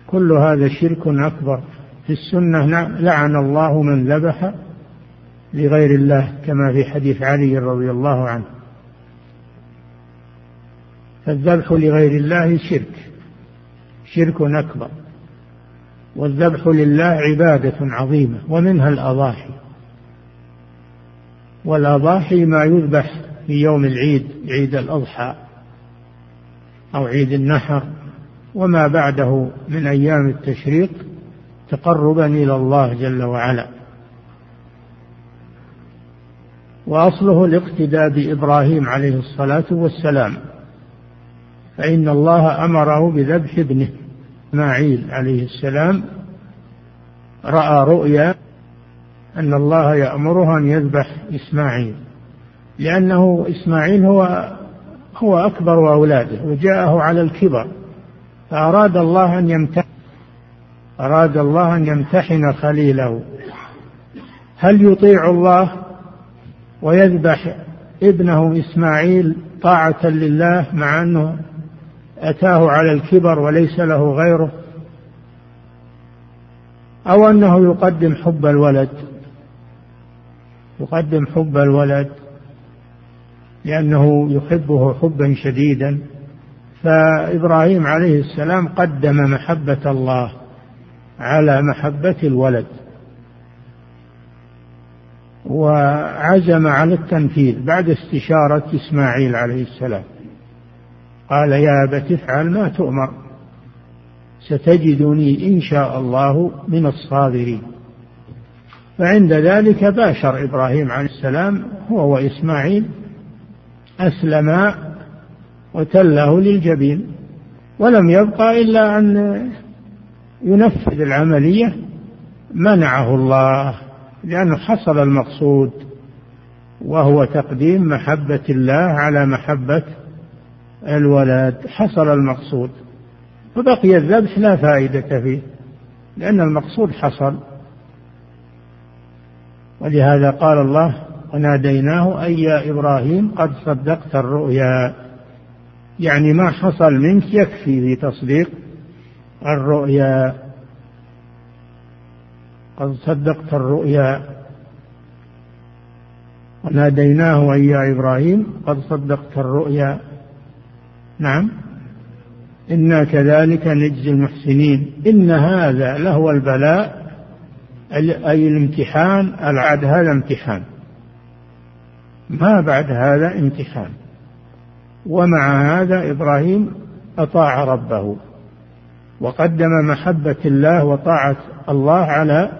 كل هذا شرك أكبر. في السنة لعن الله من ذبح لغير الله، كما في حديث علي رضي الله عنه. فالذبح لغير الله شرك أكبر، والذبح لله عبادة عظيمة، ومنها الأضاحي. والأضاحي ما يذبح في يوم العيد، عيد الأضحى أو عيد النحر وما بعده من أيام التشريق، تقربا إلى الله جل وعلا. وأصله الاقتداء بإبراهيم عليه الصلاة والسلام، فإن الله أمره بذبح ابنه إسماعيل عليه السلام، رأى رؤيا أن الله يأمره أن يذبح إسماعيل، لأنه إسماعيل هو أكبر أولاده وجاءه على الكبر، فأراد الله أن يمتحن خليله، هل يطيع الله ويذبح ابنه إسماعيل طاعة لله مع أنه أتاه على الكبر وليس له غيره، أو أنه يقدم حب الولد لأنه يحبه حبا شديدا. فإبراهيم عليه السلام قدم محبة الله على محبة الولد، وعزم على التنفيذ بعد استشارة إسماعيل عليه السلام. قال يا أبت افعل ما تؤمر، ستجدني إن شاء الله من الصابرين. فعند ذلك باشر إبراهيم عليه السلام هو وإسماعيل، أسلما وتله للجبين، ولم يبقى إلا أن ينفذ العملية، منعه الله لأنه حصل المقصود، وهو تقديم محبة الله على محبة الولد، حصل المقصود، فبقي الذبح لا فائدة فيه لأن المقصود حصل. ولهذا قال الله وناديناه أي يا إبراهيم قد صدقت الرؤيا، يعني ما حصل منك يكفي لتصديق الرؤيا، قد صدقت الرؤيا. وناديناه أي يا إبراهيم قد صدقت الرؤيا، نعم إنا كذلك نجزي المحسنين. إن هذا لهو البلاء، أي الامتحان، العد هذا امتحان، ما بعد هذا امتحان. ومع هذا إبراهيم أطاع ربه وقدم محبة الله وطاعة الله على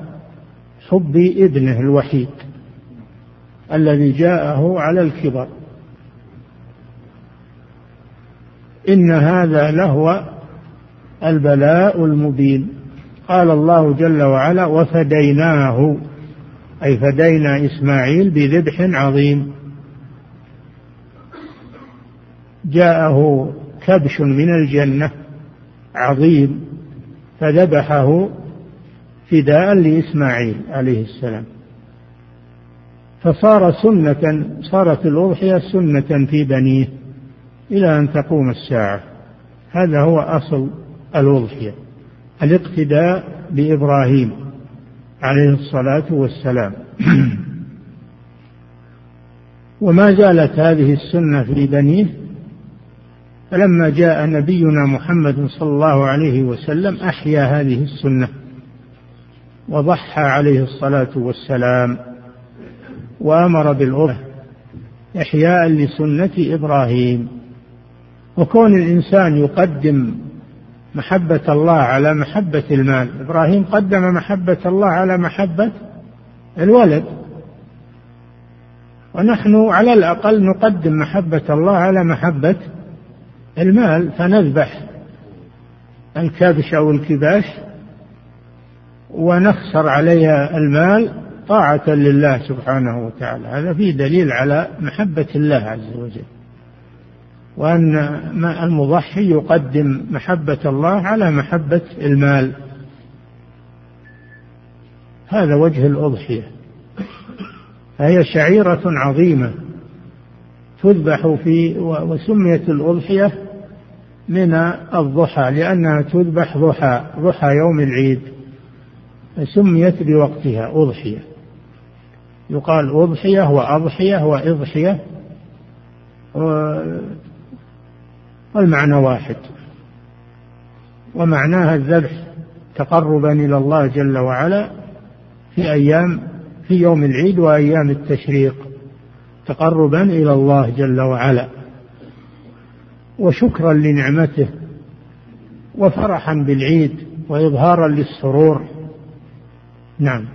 حب ابنه الوحيد الذي جاءه على الكبر. إن هذا لهو البلاء المبين. قال الله جل وعلا وفديناه، أي فدينا إسماعيل بذبح عظيم، جاءه كبش من الجنة عظيم فذبحه فداء لإسماعيل عليه السلام. فصار سنة، صارت الأضحية سنة في بنيه إلى أن تقوم الساعة. هذا هو أصل الأضحية، الاقتداء بإبراهيم عليه الصلاة والسلام. وما زالت هذه السنة في بنيه فلما جاء نبينا محمد صلى الله عليه وسلم أحيا هذه السنة وضحى عليه الصلاة والسلام وأمر بالأرض إحياء لسنة إبراهيم. وكون الإنسان يقدم محبة الله على محبة المال، إبراهيم قدم محبة الله على محبة الولد، ونحن على الأقل نقدم محبة الله على محبة المال، فنذبح الكبش أو الكباش ونخسر عليها المال طاعة لله سبحانه وتعالى. هذا فيه دليل على محبة الله عز وجل، وأن المضحي يقدم محبة الله على محبة المال. هذا وجه الأضحية، فهي شعيرة عظيمة تذبح في، وسميت الأضحية من الضحى لأنها تذبح ضحى، ضحى يوم العيد، فسميت بوقتها أضحية. يقال أضحية وأضحية وإضحية، والمعنى واحد، ومعناها الذبح تقربا إلى الله جل وعلا في يوم العيد وأيام التشريق، تقربا إلى الله جل وعلا وشكرا لنعمته وفرحا بالعيد وإظهارا للسرور. نعم.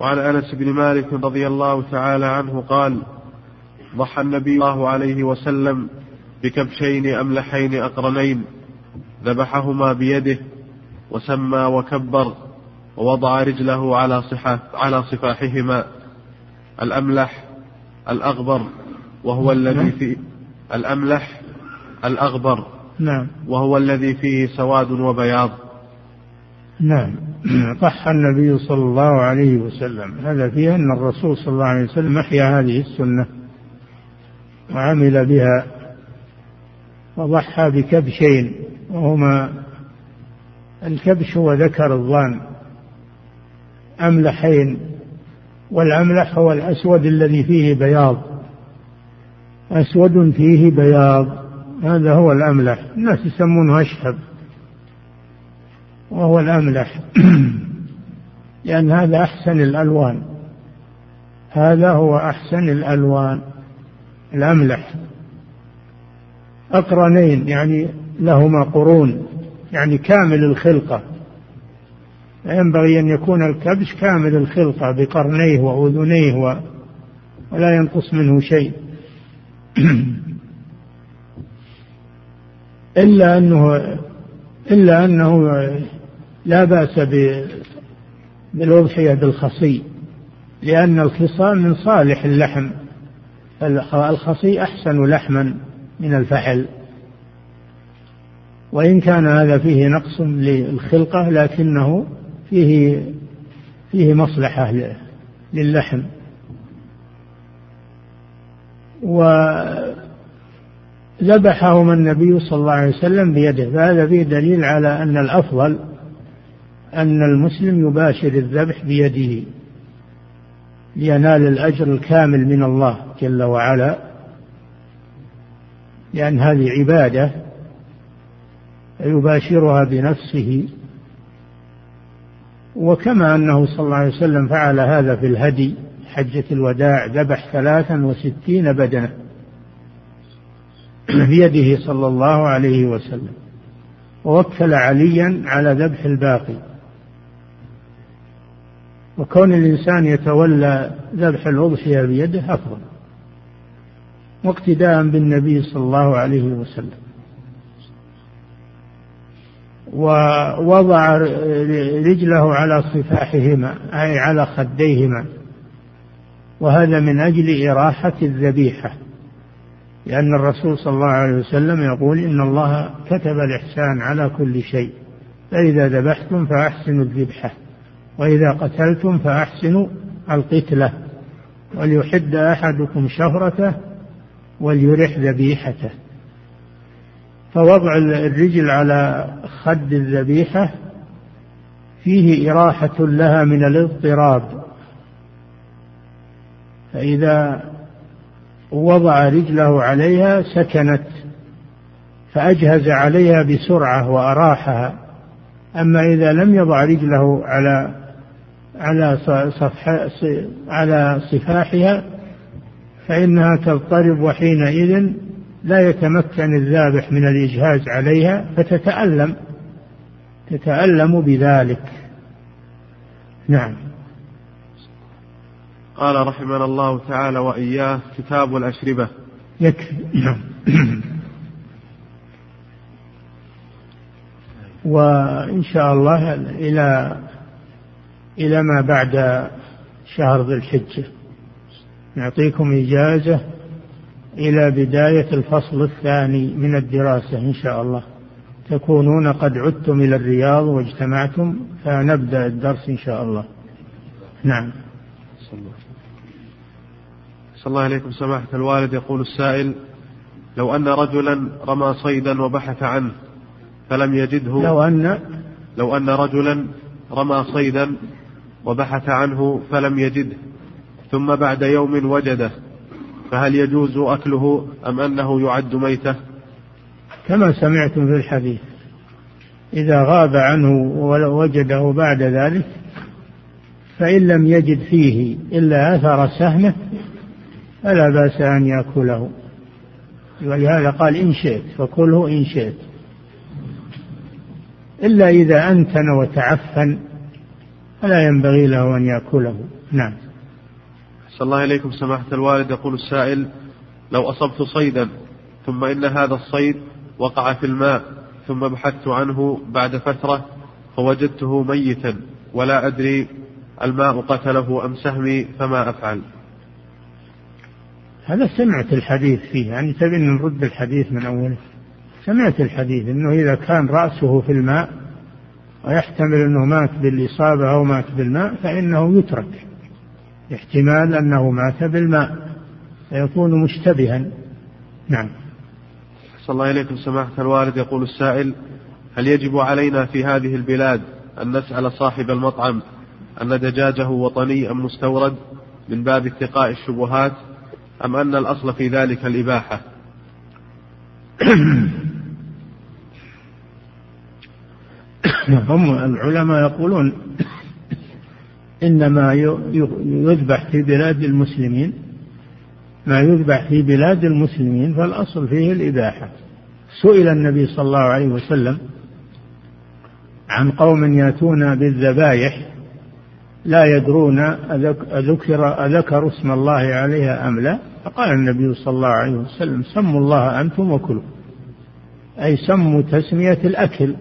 وعن أنس بن مالك رضي الله تعالى عنه قال: ضحى النبي صلى الله عليه وسلم بكبشين أملحين أقرنين ذبحهما بيده، وسمى وكبر، ووضع رجله على صفاحهما. الأملح الأغبر وهو الذي فيه الأملح الأغبر، نعم، وهو الذي فيه سواد وبياض. نعم. ضحى النبي صلى الله عليه وسلم، هذا فيه أن الرسول صلى الله عليه وسلم أحيا هذه السنة وعمل بها، وضحى بكبشين، وهما الكبش وذكر الضان، أملحين، والأملح هو الأسود الذي فيه بياض، أسود فيه بياض، هذا هو الأملح. الناس يسمونه أشهب، وهو الأملح لأن هذا أحسن الألوان، هذا هو أحسن الألوان الأملح. أقرنين يعني لهما قرون، يعني كامل الخلقة، ينبغي أن يكون الكبش كامل الخلقة بقرنيه وأذنيه ولا ينقص منه شيء، إلا أنه لا بأس بالأضحية بالخصي، لأن الخصاء من صالح اللحم، الخصي أحسن لحما من الفحل، وإن كان هذا فيه نقص للخلقة لكنه فيه مصلحة للحم. وذبحهما النبي صلى الله عليه وسلم بيده، فهذا فيه دليل على أن الأفضل أن المسلم يباشر الذبح بيده لينال الأجر الكامل من الله جل وعلا، لأن هذه عبادة يباشرها بنفسه. وكما أنه صلى الله عليه وسلم فعل هذا في الهدي حجة الوداع، ذبح 63 بدنة بيده صلى الله عليه وسلم، ووكل عليا على ذبح الباقي. وكون الإنسان يتولى ذبح الأضحية بيده أفضل، واقتداء بالنبي صلى الله عليه وسلم. ووضع رجله على صفاحهما أي على خديهما، وهذا من أجل إراحة الذبيحة، لأن الرسول صلى الله عليه وسلم يقول: إن الله كتب الإحسان على كل شيء، فإذا ذبحتم فأحسنوا الذبحة، وإذا قتلتم فأحسنوا القتلة، وليحد أحدكم شهرته وليرح ذبيحته. فوضع الرجل على خد الذبيحة فيه إراحة لها من الاضطراب، فإذا ووضع رجله عليها سكنت، فأجهز عليها بسرعة وأراحها. أما إذا لم يضع رجله على صفاحها فإنها تضطرب، وحينئذ لا يتمكن الذابح من الإجهاز عليها فتتألم بذلك. نعم. قال رحمنا الله تعالى وإياه: كتاب الأشربة. يكفي. نعم. وإن شاء الله إلى ما بعد شهر ذي الحجة نعطيكم إجازة إلى بداية الفصل الثاني من الدراسة إن شاء الله، تكونون قد عدتم إلى الرياض واجتمعتم، فنبدأ الدرس إن شاء الله. نعم. صلى الله عليكم سماحة الوالد. يقول السائل: لو أن رجلا رمى صيدا وبحث عنه فلم يجده لو أن رجلا رمى صيدا وبحث عنه فلم يجده ثم بعد يوم وجده، فهل يجوز أكله أم أنه يعد ميتة؟ كما سمعتم في الحديث، إذا غاب عنه ووجده بعد ذلك فإن لم يجد فيه إلا أثر سهمه فلا بأس أن يأكله، ولهذا قال: إن شئت فكله إن شئت، إلا إذا أنتن وتعفن فلا ينبغي له أن يأكله. نعم. أحسن الله إليكم سماحة الوالد. يقول السائل: لو أصبت صيدا ثم إن هذا الصيد وقع في الماء ثم بحثت عنه بعد فترة فوجدته ميتا ولا أدري الماء قتله أم سهمي، فما أفعل؟ هذا سمعت الحديث فيه، يعني تبي نرد الحديث من أوله. سمعت الحديث أنه إذا كان رأسه في الماء ويحتمل أنه مات بالإصابة أو مات بالماء فإنه يترك، احتمال أنه مات بالماء فيكون مشتبها. نعم. صلى الله عليكم سماحة الوالد. يقول السائل: هل يجب علينا في هذه البلاد أن نسأل صاحب المطعم أن دجاجه وطني أم مستورد من باب اتقاء الشبهات، أم أن الأصل في ذلك الإباحة؟ هم العلماء يقولون إنما يذبح في بلاد المسلمين ما يذبح في بلاد المسلمين فالأصل فيه الإباحة. سئل النبي صلى الله عليه وسلم عن قوم يأتون بالذبائح لا يدرون أذكر اسم الله عليها أم لا، فقال النبي صلى الله عليه وسلم: سموا الله أنتم وكلوا، أي سموا تسمية الأكل.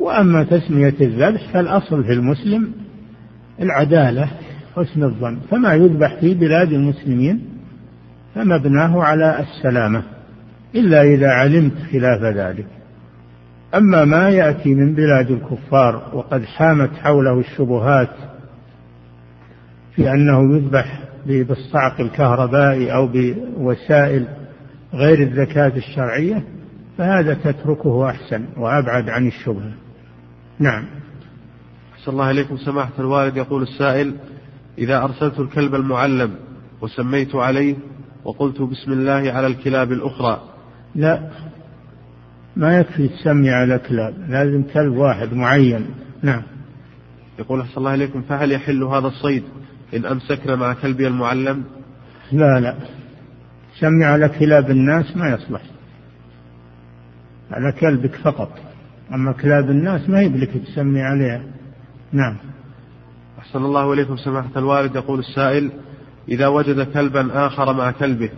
وأما تسمية الذبح فالأصل في المسلم العدالة حسن الظن، فما يذبح في بلاد المسلمين فمبناه على السلامة إلا إذا علمت خلاف ذلك. أما ما يأتي من بلاد الكفار وقد حامت حوله الشبهات في أنه يذبح بالصعق الكهربائي أو بوسائل غير الزكاة الشرعية فهذا تتركه أحسن وأبعد عن الشبهة. نعم. أحسن الله إليكم سماحة الوالد. يقول السائل: إذا أرسلت الكلب المعلم وسميت عليه وقلت بسم الله على الكلاب الأخرى. لا، ما يكفي تسمي على كلاب، لازم كلب واحد معين. نعم. يقول أحسن الله إليكم: فهل يحل هذا الصيد إن أمسكنا مع كلبي المعلم؟ لا، سمي على كلاب الناس ما يصلح، على كلبك فقط، أما كلاب الناس ما يبلك تسمي عليها. نعم. أحسن الله إليكم سماحة الوالد. يقول السائل: إذا وجد كلبا آخر مع كلبه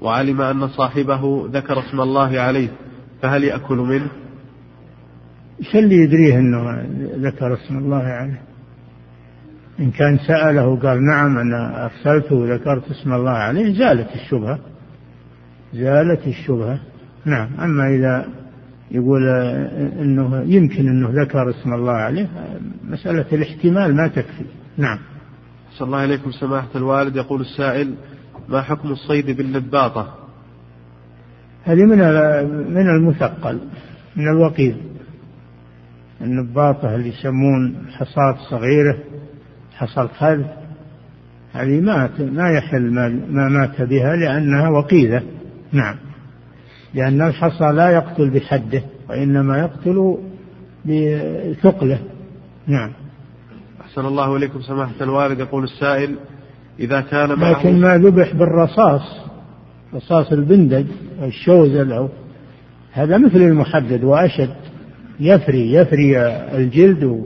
وعلم أن صاحبه ذكر اسم الله عليه فهل يأكل منه؟ إيش اللي يدريه أنه ذكر اسم الله عليه؟ إن كان سأله قال نعم أنا أرسلته وذكرت اسم الله عليه زالت الشبهة. نعم. أما إذا يقول أنه يمكن أنه ذكر اسم الله عليه مسألة الاحتمال ما تكفي. نعم. صلى الله عليكم سماحة الوالد. يقول السائل: ما حكم الصيد بالنباطة؟ هذه من المثقل، من الوقيد. النباطة اللي يسمون حصاة صغيرة، حصى الخذ، هذه ما يحل ما مات بها لأنها وقيذة. نعم، لأن الحصى لا يقتل بحده وإنما يقتل بثقله. نعم. أحسن الله إليكم سماحة الوالد. يقول السائل: إذا كان معه لكن ما ذبح بالرصاص، رصاص البندج والشوزل أو هذا مثل المحدد وأشد، يفري الجلد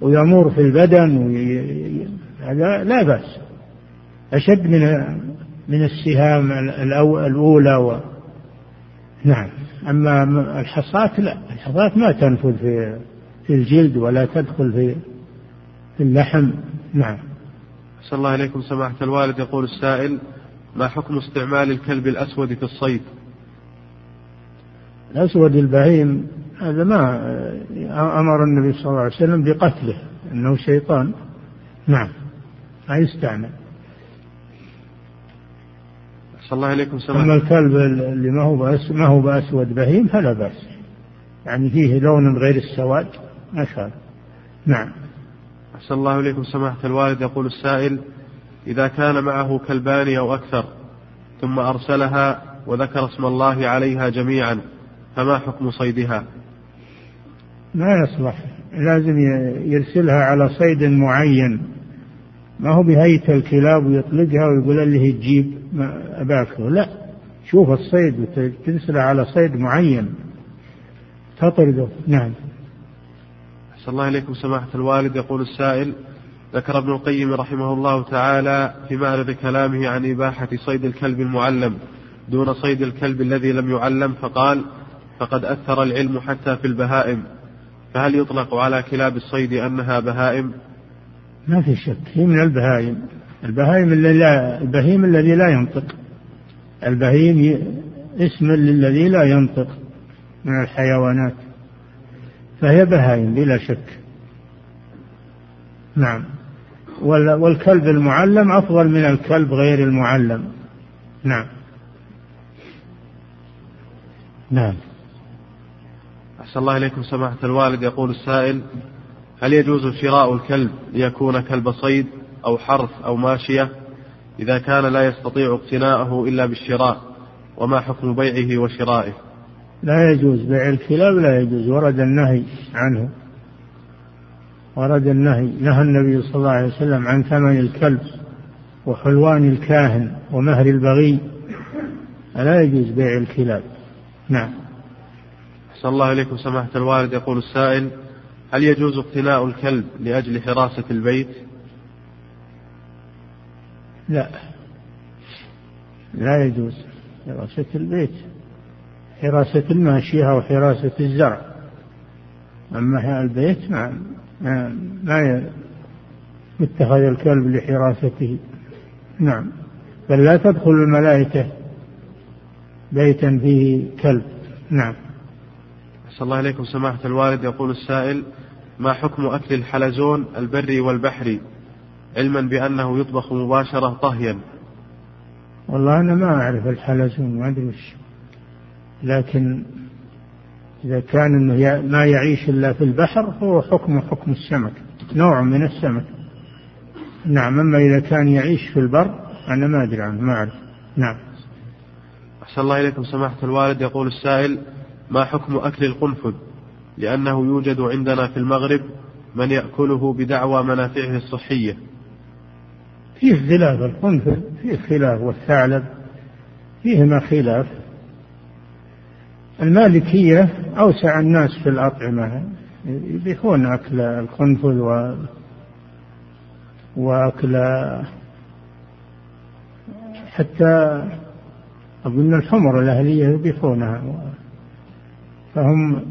ويمور في البدن، هذا لا بأس، أشد من السهام الأولى نعم. أما الحصات لا، الحصات ما تنفذ في الجلد ولا تدخل في اللحم. نعم. أسأل الله إليكم سماحة الوالد. يقول السائل: ما حكم استعمال الكلب الأسود في الصيد؟ الأسود البهيم هذا ما أمر النبي صلى الله عليه وسلم بقتله، إنه شيطان. نعم، ما يستعمل. أسأل الله إليكم سماحة. أما الكلب اللي ما هو بأسود بهيم فلا بأس، يعني فيه لون غير السواد أشهر. نعم. أسأل الله إليكم سماحة الوالد. يقول السائل: إذا كان معه كلبان أو أكثر ثم أرسلها وذكر اسم الله عليها جميعا، فما حكم صيدها؟ ما يصلح، لازم يرسلها على صيد معين، ما هو بهيئة الكلاب ويطلقها ويقول اللي تجيب أباكه، لا، شوف الصيد وترسلها على صيد معين تطرده. نعم. أسأل الله إليكم سماحة الوالد. يقول السائل: ذكر ابن القيم رحمه الله تعالى في معرض كلامه عن إباحة صيد الكلب المعلم دون صيد الكلب الذي لم يعلم، فقال: فقد أثر العلم حتى في البهائم، فهل يطلق على كلاب الصيد أنها بهائم؟ ما في شك، هي من البهائم. البهيم الذي لا ينطق، البهيم اسم للذي لا ينطق من الحيوانات، فهي بهائم بلا شك. نعم. والكلب المعلم أفضل من الكلب غير المعلم. نعم. نعم. أحسن الله إليكم سماحة الوالد. يقول السائل: هل يجوز شراء الكلب ليكون كلب صيد أو حرث أو ماشية إذا كان لا يستطيع اقتناءه إلا بالشراء، وما حكم بيعه وشرائه؟ لا يجوز بيع الكلاب، لا يجوز، ورد النهي عنه، ورد النهي، نهى النبي صلى الله عليه وسلم عن ثمن الكلب وحلوان الكاهن ومهر البغي، لا يجوز بيع الكلاب. نعم. أحسن الله إليكم سماحة الوالد. يقول السائل: هل يجوز اقتناء الكلب لأجل حراسة البيت؟ لا يجوز حراسة البيت، حراسة الماشية وحراسة الزرع، أما البيت ما يتخذ الكلب لحراسته. نعم. بل لا تدخل الملائكة بيتا فيه كلب. نعم. أسأل الله إليكم سماحة الوالد. يقول السائل: ما حكم أكل الحلزون البري والبحري، علما بأنه يطبخ مباشرة طهيا؟ والله أنا ما أعرف الحلزون، ما أدري، لكن إذا كان إنه ما يعيش إلا في البحر فهو حكم السمك، نوع من السمك. نعم. أما إذا كان يعيش في البر أنا ما أدري عنه، ما أعرف. نعم. أحسن الله إليكم سماحة الوالد. يقول السائل: ما حكم أكل القنفذ، لأنه يوجد عندنا في المغرب من يأكله بدعوى منافعه الصحية؟ فيه خلاف، القنفذ فيه خلاف، والثعلب فيهما خلاف. المالكية أوسع الناس في الأطعمة، يبيحون أكل القنفذ وأكل حتى أظن الحمر الأهلية يبيحونها، فهم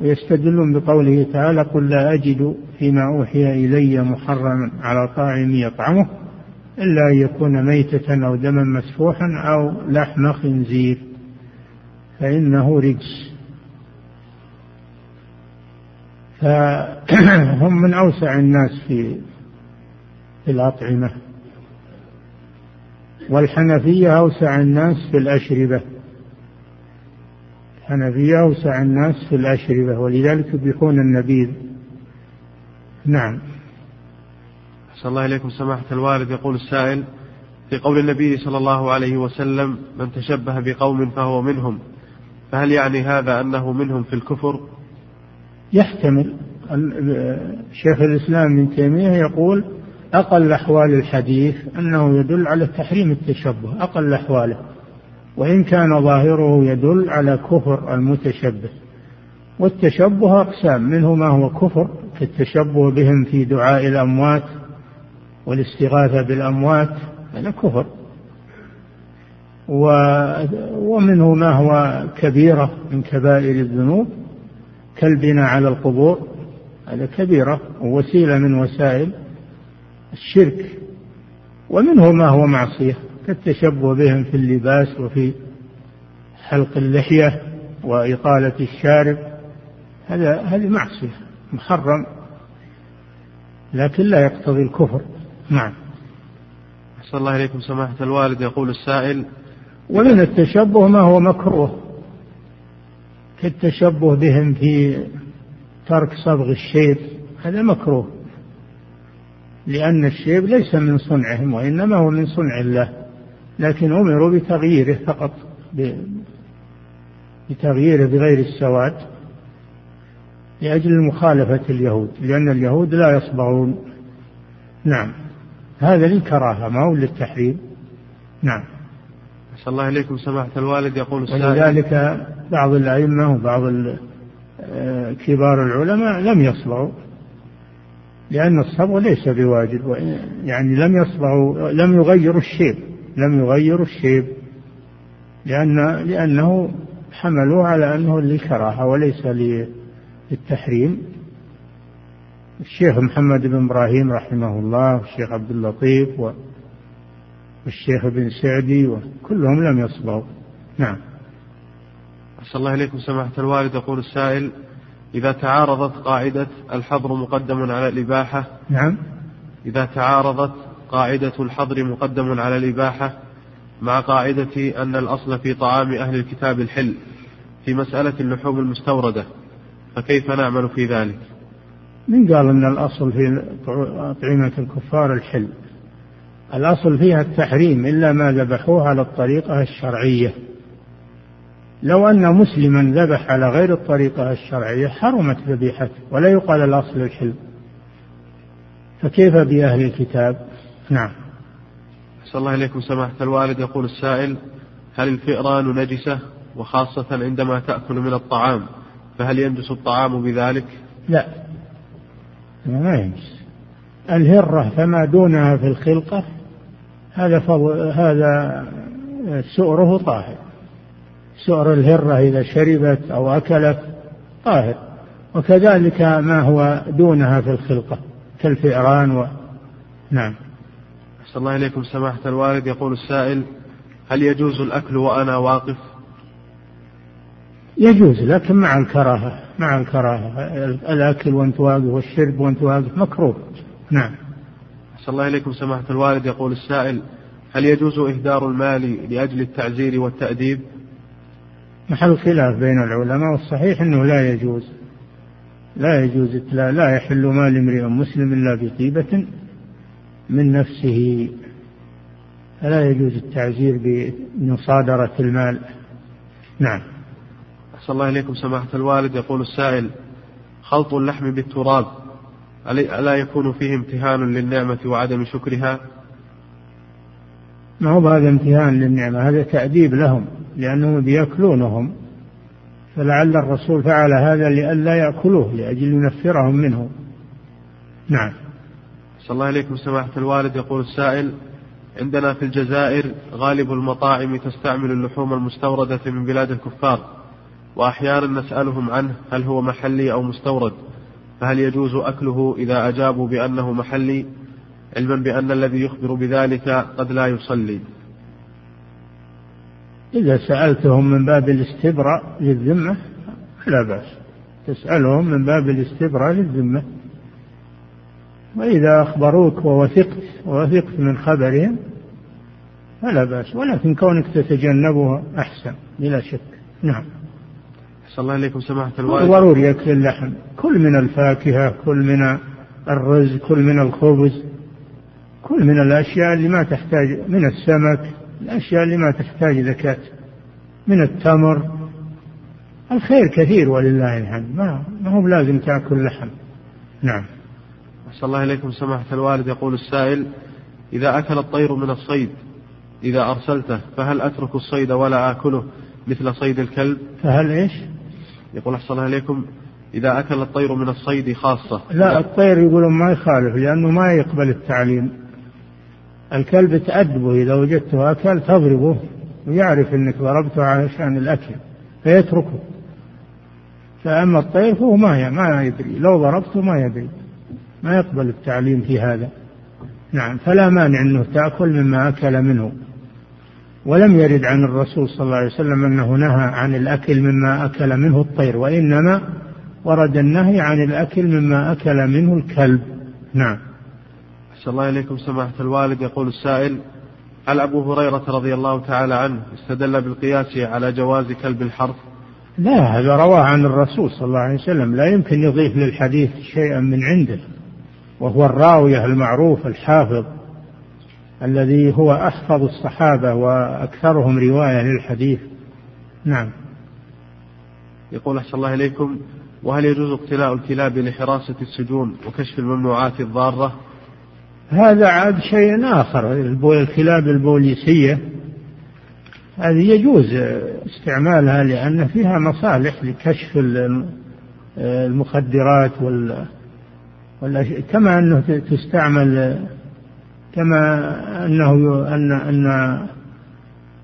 يستدلون بقوله تعالى: قل لا أجد فيما أوحي إلي محرما على طاعم يطعمه إلا أن يكون ميتة أو دما مسفوحا أو لحم خنزير فإنه رجس. فهم من أوسع الناس في الأطعمة. والحنفية أوسع الناس في الأشربة، الحنفية أوسع الناس في الأشربة، ولذلك يبيحون النبيذ. نعم. أحسن الله إليكم سماحة الوالد. يقول السائل في قول النبي صلى الله عليه وسلم من تشبه بقوم فهو منهم، فهل يعني هذا أنه منهم في الكفر؟ يحتمل. شيخ الإسلام ابن تيمية يقول أقل أحوال الحديث أنه يدل على تحريم التشبه، أقل أحواله، وإن كان ظاهره يدل على كفر المتشبه. والتشبه أقسام، منه ما هو كفر كالتشبه بهم في دعاء الأموات والاستغاثة بالأموات، هذا كفر. ومنه ما هو كبيرة من كبائر الذنوب كالبناء على القبور، هذا كبيرة ووسيلة من وسائل الشرك. ومنه ما هو معصية كالتشبه بهم في اللباس وفي حلق اللحية وإطالة الشارب، هذه معصية محرم لكن لا يقتضي الكفر. نعم. أحسن الله إليكم سماحة الوالد. يقول السائل ومن التشبه ما هو مكروه كالتشبه بهم في ترك صبغ الشيب، هذا مكروه لأن الشيب ليس من صنعهم وإنما هو من صنع الله، لكن أمروا بتغييره فقط، بتغييره بغير السواد لأجل مخالفة اليهود، لأن اليهود لا يصبغون. نعم، هذا للكراهة ما هو للتحريم. نعم. أسأل الله إليكم سماحة الوالد. يقول السائل ولذلك بعض الأئمة وبعض كبار العلماء لم يصبغوا لأن الصبغ ليس بواجب، يعني لم يصبغوا، لم يغيروا الشيب، لأنه حملوه على أنه للكراهة وليس للتحريم. الشيخ محمد بن إبراهيم رحمه الله والشيخ عبد اللطيف والشيخ بن سعدي وكلهم لم يصبغوا. نعم. أسأل الله إليكم سماحة الوالد. يقول السائل إذا تعارضت قاعدة الحظر مقدم على الإباحة، نعم، إذا تعارضت قاعدة الحظر مقدم على الإباحة مع قاعدة أن الأصل في طعام أهل الكتاب الحل في مسألة اللحوم المستوردة، فكيف نعمل في ذلك؟ من قال أن الأصل في أطعمة الكفار الحل؟ الأصل فيها التحريم إلا ما ذبحوه على الطريقة الشرعية. لو أن مسلما ذبح على غير الطريقة الشرعية حرمت ذبيحته ولا يقال الأصل الحل، فكيف بأهل الكتاب؟ نعم. أسأل الله إليكم سماحة الوالد. يقول السائل هل الفئران نجسة وخاصة عندما تأكل من الطعام، فهل ينجس الطعام بذلك؟ لا، ما ينجس. الهرة فما دونها في الخلقة هذا سؤره طاهر، سؤر الهرة إذا شربت أو أكلت طاهر، وكذلك ما هو دونها في الخلقة كالفئران نعم. أحسن الله إليكم سماحة الوالد. يقول السائل هل يجوز الأكل وأنا واقف؟ يجوز لكن مع الكراهة، الأكل وأنت واقف والشرب وأنت واقف مكروه. نعم. أحسن الله إليكم سماحة الوالد. يقول السائل هل يجوز إهدار المال لأجل التعزير والتأديب؟ محل خلاف بين العلماء، والصحيح أنه لا يجوز، لا يحل مال امرئ مسلم إلا بطيبة من نفسه، فلا يجوز التعزير بمصادرة المال. نعم. أحسن الله إليكم سماحة الوالد. يقول السائل خلط اللحم بالتراب ألا يكون فيه امتهان للنعمة وعدم شكرها؟ ما هو هذا امتهان للنعمة، هذا تأديب لهم لأنهم بيأكلونهم، فلعل الرسول فعل هذا لئلا يأكلوه لأجل ينفرهم منه. نعم. صلى الله عليكم سماحة الوالد. يقول السائل عندنا في الجزائر غالب المطاعم تستعمل اللحوم المستوردة من بلاد الكفار، وأحيانا نسألهم عنه هل هو محلي أو مستورد، فهل يجوز أكله إذا أجابوا بأنه محلي، علما بأن الذي يخبر بذلك قد لا يصلي؟ إذا سألتهم من باب الاستبراء للذمة لا بأس، تسألهم من باب الاستبراء للذمة، وإذا أخبروك ووثقت من خبرهم فلا بأس، ولكن كونك تتجنبها أحسن بلا شك. نعم. أسأل الله عليكم سماحة الوالد. ضروري يأكل اللحم، كل من الفاكهة، كل من الرز، كل من الخبز، كل من الأشياء اللي ما تحتاج، من السمك، الأشياء اللي ما تحتاج زكاة، من التمر. الخير كثير ولله الحمد، ما هو لازم تأكل لحم. نعم. أحسن الله إليكم سماحة الوالد. يقول السائل: إذا أكل الطير من الصيد إذا أرسلته فهل أترك الصيد ولا آكله مثل صيد الكلب؟ فهل إيش؟ يقول أحسن الله إليكم: إذا أكل الطير من الصيد خاصة. لا، الطير يقولون ما يخالف لأنه ما يقبل التعليم. الكلب تأدبه، إذا وجدته أكل تضربه ويعرف أنك ضربته علشان الأكل فيتركه. فأما الطير فهو ما يدري، لو ضربته ما يدري، ما يقبل التعليم في هذا. نعم. فلا مانع أنه تأكل مما أكل منه، ولم يرد عن الرسول صلى الله عليه وسلم أنه نهى عن الأكل مما أكل منه الطير، وإنما ورد النهي عن الأكل مما أكل منه الكلب. نعم. أحسن الله إليكم سماحة الوالد. يقول السائل: هل أبو هريرة رضي الله تعالى عنه استدل بالقياس على جواز كلب الحرث؟ لا، هذا رواه عن الرسول صلى الله عليه وسلم، لا يمكن يضيف للحديث شيئا من عنده، وهو الراوي المعروف الحافظ الذي هو أحفظ الصحابة وأكثرهم رواية للحديث. نعم. يقول أحسن الله إليكم: وهل يجوز اقتلاء الكلاب لحراسة السجون وكشف الممنوعات الضارة؟ هذا عاد شيء آخر. الكلاب البوليسية هذه يجوز استعمالها لأن فيها مصالح لكشف المخدرات كما أنه تستعمل، كما أنه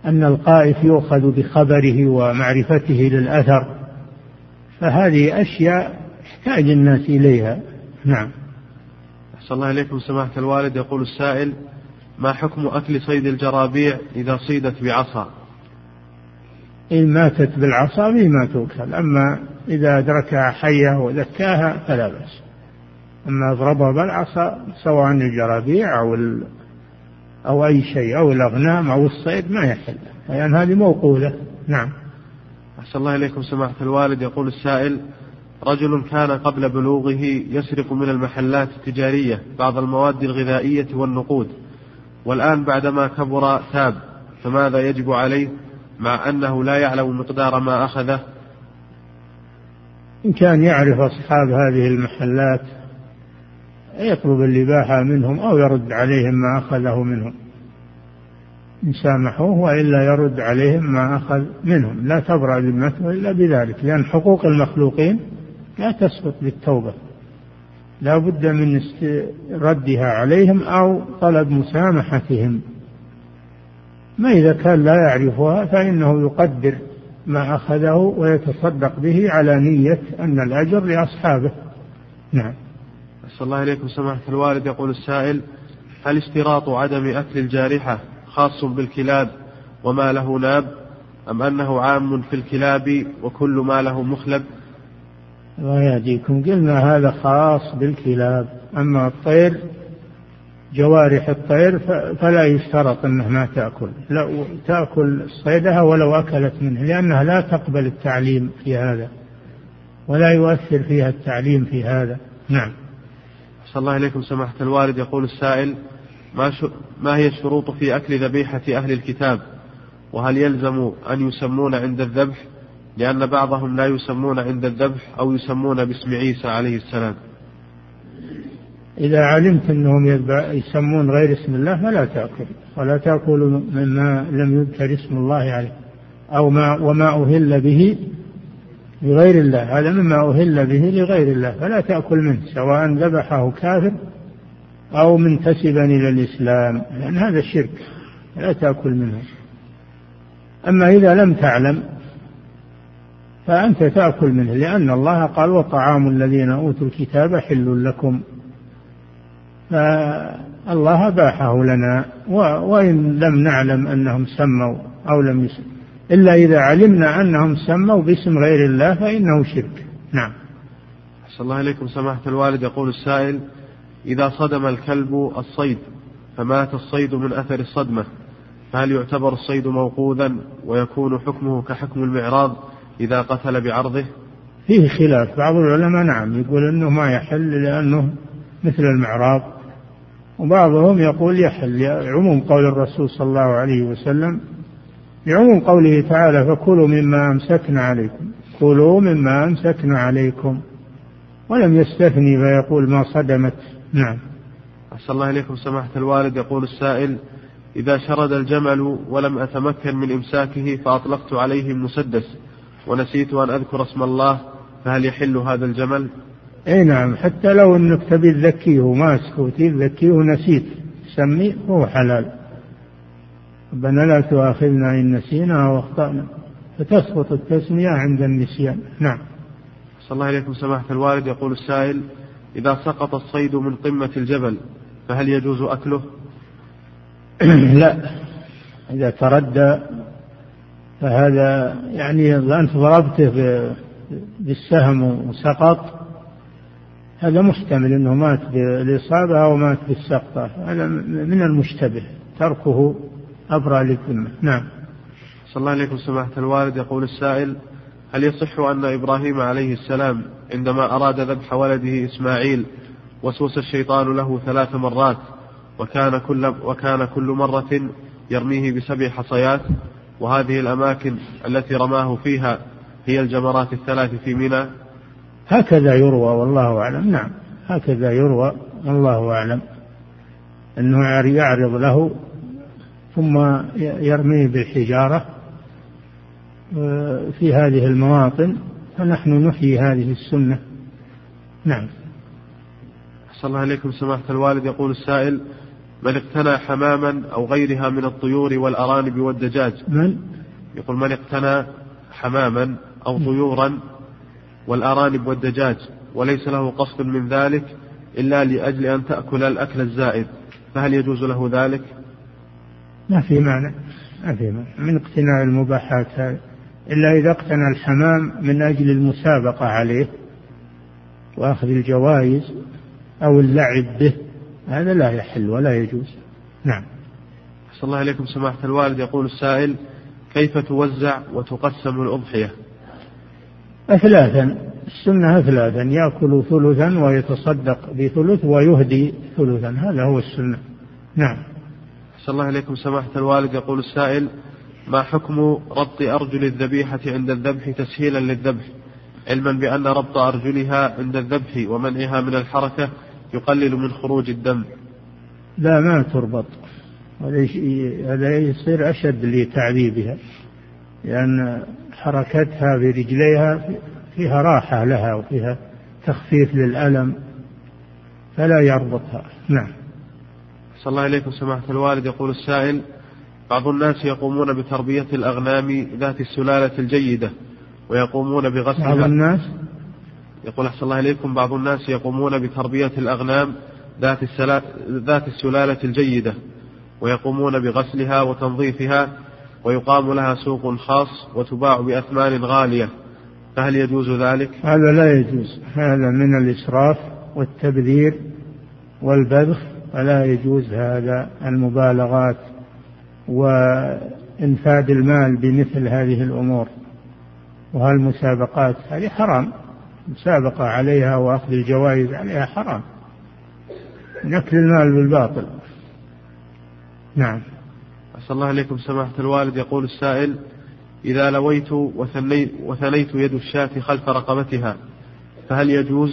أن القائف يؤخذ بخبره ومعرفته للأثر، فهذه أشياء يحتاج الناس إليها. نعم. أحسن الله إليكم سماحة الوالد. يقول السائل: ما حكم أكل صيد الجرابيع إذا صيدت بعصا؟ إن ماتت بالعصا ما تؤكل، أما إذا أدركها حية وذكاها فلا بأس، أما أضربها بالعصا سواء الجرابيع أو أي شيء أو الأغنام أو الصيد ما يحل، لأن هذه موقولة. نعم. أحسن الله إليكم سماحة الوالد. يقول السائل: رجل كان قبل بلوغه يسرق من المحلات التجارية بعض المواد الغذائية والنقود، والآن بعدما كبر تاب، فماذا يجب عليه مع أنه لا يعلم مقدار ما أخذه؟ إن كان يعرف أصحاب هذه المحلات يطلب الإباحة منهم أو يرد عليهم ما أخذه منهم، إن سامحوه، وإلا يرد عليهم ما أخذ منهم. لا تبرأ ذمته إلا بذلك، لأن حقوق المخلوقين لا تسقط بالتوبة، لا بد من ردها عليهم أو طلب مسامحتهم. ما إذا كان لا يعرفها فإنه يقدر ما أخذه ويتصدق به على نية أن الأجر لأصحابه. نعم. أسأل الله إليكم سماحة الوالد. يقول السائل: هل اشتراط عدم أكل الجارحة خاص بالكلاب وما له ناب، أم أنه عام في الكلاب وكل ما له مخلب؟ الله يهديكم، قلنا هذا خاص بالكلاب، أما الطير جوارح الطير فلا يشترط أنه ما تأكل، لا تأكل صيدها ولو أكلت منه، لأنها لا تقبل التعليم في هذا ولا يؤثر فيها التعليم في هذا. نعم. أحسن الله إليكم سماحة الوالد. يقول السائل: ما هي الشروط في أكل ذبيحة أهل الكتاب، وهل يلزم أن يسمون عند الذبح، لأن بعضهم لا يسمون عند الذبح أو يسمون باسم عيسى عليه السلام؟ إذا علمت أنهم يسمون غير اسم الله فلا تأكل، ولا تأكل مما لم يذكر اسم الله عليه، أو وما أهل به لغير الله، هذا مما أهل به لغير الله فلا تأكل منه، سواء ذبحه كافر أو منتسبا إلى الإسلام، لأن هذا الشرك لا تأكل منه. أما إذا لم تعلم فأنت تأكل منه، لأن الله قال: وطعام الذين أوتوا الكتاب حل لكم، فالله باحه لنا وإن لم نعلم أنهم سموا أو لم يسموا، إلا إذا علمنا أنهم سموا باسم غير الله فإنه شرك. نعم. أحسن الله إليكم سماحة الوالد. يقول السائل: إذا صدم الكلب الصيد فمات الصيد من أثر الصدمة، فهل يعتبر الصيد موقوذا ويكون حكمه كحكم المعراض إذا قتل بعرضه؟ فيه خلاف، بعض العلماء نعم يقول أنه ما يحل لأنه مثل المعراض، وبعضهم يقول يحل لعموم قول الرسول صلى الله عليه وسلم، لعموم قوله تعالى فكلوا مما أمسكنا عليكم، كلوا مما أمسكنا عليكم، ولم يستثني فيقول ما صدمت. نعم. أحسن الله إليكم سماحة الوالد. يقول السائل: إذا شرد الجمل ولم أتمكن من إمساكه فأطلقت عليه مسدس ونسيت أن أذكر اسم الله، فهل يحل هذا الجمل؟ أي نعم، حتى لو أنك تبي تذكيه ماسكه تذكيه نسيت سميه هو حلال. ربنا لا تؤاخذنا إن نسينا وأخطأنا، فتسقط التسمية عند النسيان. نعم. صلى الله عليكم سماحة الوالد. يقول السائل: إذا سقط الصيد من قمة الجبل فهل يجوز أكله؟ لا، إذا تردى فهذا يعني أنت ضربته بالسهم وسقط، هذا محتمل أنه مات بالإصابة أو مات بالسقطة، هذا من المشتبه، تركه أبرى للذمة. نعم. صلى الله عليكم سماحة الوالد. يقول السائل: هل يصح أن إبراهيم عليه السلام عندما أراد ذبح ولده إسماعيل وسوس الشيطان له 3 مرات وكان كل مرة يرميه ب7 حصيات، وهذه الأماكن التي رماه فيها هي الجمرات 3 في منى؟ هكذا يروى والله أعلم. نعم، هكذا يروى والله أعلم، أنه يعرض له ثم يرميه بالحجارة في هذه المواطن، فنحن نحيي هذه السنة. نعم. أحسن الله إليكم سماحة الوالد. يقول السائل: من اقتنى حماما أو غيرها من الطيور والأرانب والدجاج، يقول من اقتنى حماما أو طيورا والأرانب والدجاج وليس له قصد من ذلك إلا لأجل أن تأكل الأكل الزائد، فهل يجوز له ذلك؟ ما في معنى، ما في معنى من اقتناء المباحات هذه، إلا إذا اقتنى الحمام من أجل المسابقة عليه وأخذ الجوائز أو اللعب به، هذا لا يحل ولا يجوز. نعم. أحسن الله إليكم سماحة الوالد. يقول السائل: كيف توزع وتقسم الأضحية؟ 3، السنة 3، يأكل 1/3 ويتصدق ب1/3 ويهدي 1/3، هذا هو السنة. نعم. أحسن الله إليكم سماحة الوالد. يقول السائل: ما حكم ربط أرجل الذبيحة عند الذبح تسهيلا للذبح، علما بأن ربط أرجلها عند الذبح ومنعها من الحركة يقلل من خروج الدم؟ لا، ما تربط، هذا يصير أشد لتعذيبها، لأن حركتها برجليها فيها راحة لها وفيها تخفيف للألم، فلا يربطها. نعم. صلى الله عليكم سماحة الوالد. يقول السائل: بعض الناس يقومون بتربية الأغنام ذات السلالة الجيدة ويقومون بغسلها. بعض الناس يقول أحسن الله إليكم: بعض الناس يقومون بتربية الأغنام ذات السلالة الجيدة ويقومون بغسلها وتنظيفها، ويقام لها سوق خاص وتباع بأثمان غالية، فهل يجوز ذلك؟ هذا لا يجوز، هذا من الإسراف والتبذير والبذخ، فلا يجوز هذا، المبالغات وإنفاذ المال بمثل هذه الأمور وهالمسابقات، هذه حرام، مسابقة عليها وأخذ الجوائز عليها حرام، نأكل المال بالباطل. نعم. أسأل الله عليكم سماحة الوالد. يقول السائل: إذا لويت وثنيت يد الشاة خلف رقبتها فهل يجوز،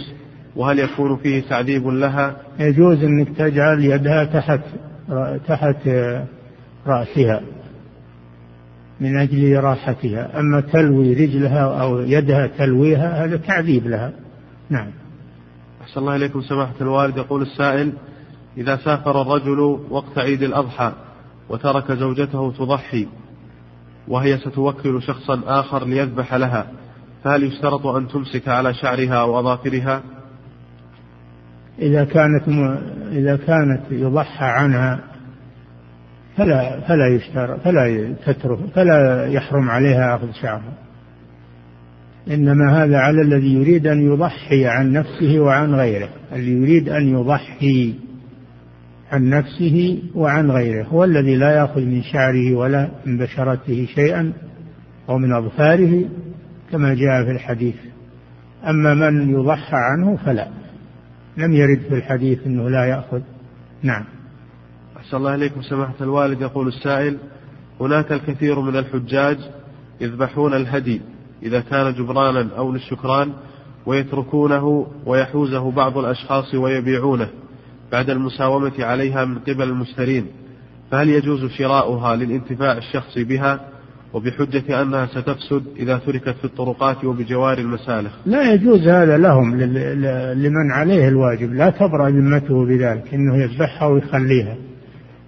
وهل يكون فيه تعذيب لها؟ يجوز أنك تجعل يدها تحت رأسها من أجل راحتها، أما تلوي رجلها أو يدها تلويها هذا تعذيب لها. نعم. أحسن الله إليكم سماحة الوالد. يقول السائل: إذا سافر الرجل وقت عيد الأضحى وترك زوجته تضحي وهي ستوكل شخصا آخر ليذبح لها، فهل يشترط أن تمسك على شعرها أو أظافرها؟ إذا كانت يضحى عنها فلا يشترط، فلا يحرم عليها أخذ شعرها، إنما هذا على الذي يريد أن يضحي عن نفسه وعن غيره، الذي يريد أن يضحي عن نفسه وعن غيره هو الذي لا يأخذ من شعره ولا من بشرته شيئا ومن أظفاره كما جاء في الحديث، أما من يضحى عنه فلا، لم يرد في الحديث أنه لا يأخذ. نعم. أحسن الله إليكم سماحة الوالد. يقول السائل: هناك الكثير من الحجاج يذبحون الهدي إذا كان جبرانا أو للشكران ويتركونه ويحوزه بعض الأشخاص ويبيعونه بعد المساومة عليها من قبل المشترين، فهل يجوز شراؤها للانتفاع الشخصي بها وبحجة أنها ستفسد إذا تركت في الطرقات وبجوار المسالخ؟ لا يجوز هذا لهم، لمن عليه الواجب لا تبرأ ذمته بذلك إنه يذبحها ويخليها،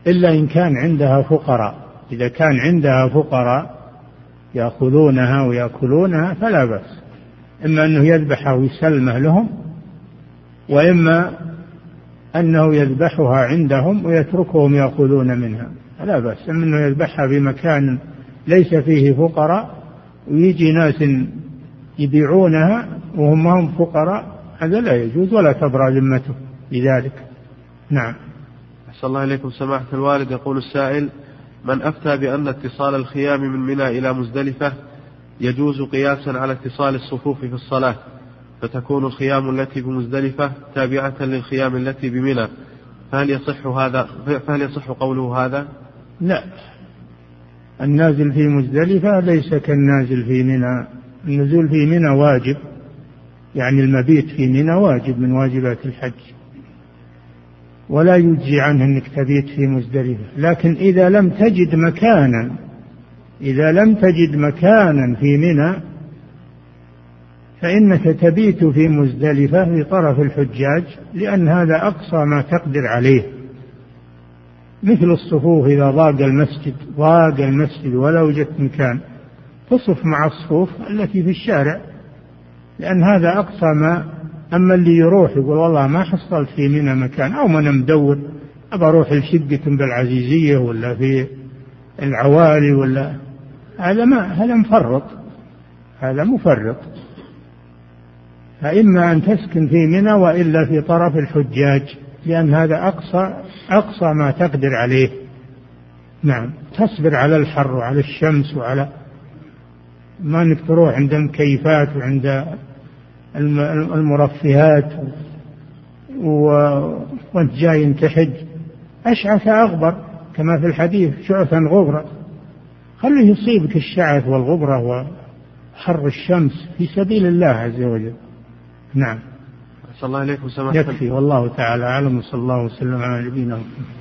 إلا إن كان عندها فقراء. إذا كان عندها فقراء يأخذونها ويأكلونها فلا بأس، إما أنه يذبحها ويسلمه لهم، وإما أنه يذبحها عندهم ويتركهم يأخذون منها، فلا بأس. إما أنه يذبحها بمكان ليس فيه فقراء ويجي ناس يبيعونها وهم ما هم فقراء، هذا لا يجوز ولا تبرأ ذمته بذلك. نعم. أحسن الله إليكم سماحة الوالد. يقول السائل: من أفتى بأن اتصال الخيام من منى إلى مزدلفة يجوز قياسا على اتصال الصفوف في الصلاة، فتكون الخيام التي بمزدلفة تابعة للخيام التي بمنى، فهل يصح قوله هذا؟ لا، النازل في مزدلفة ليس كالنازل في منى. النزول في منى واجب، يعني المبيت في منى واجب من واجبات الحج، ولا يجزي عنه انك تبيت في مزدلفة. لكن إذا لم تجد مكانا في منى فإنك تبيت في مزدلفة في طرف الحجاج، لأن هذا أقصى ما تقدر عليه. مثل الصفوف، إذا ضاق المسجد ولا وجدت مكان تصف مع الصفوف التي في الشارع، لأن هذا أقصى ما. أما اللي يروح يقول والله ما حصلت في منى مكان، أو من مدور أبى أروح لشقة بالعزيزية ولا في العوالي ولا، هذا مفرط. فإما أن تسكن في منى وإلا في طرف الحجاج، لأن هذا أقصى ما تقدر عليه. نعم، تصبر على الحر وعلى الشمس وعلى ما أنك تروح عند المكيفات وعند المرفهات وانت جاي تحج. أشعث أغبر كما في الحديث، شعثا غبرا، خليه يصيبك الشعث والغبرة وحر الشمس في سبيل الله عز وجل. نعم. صلى الله عليكم سماحة. يكفي، والله تعالى أعلم، صلى الله وسلم على نبينا.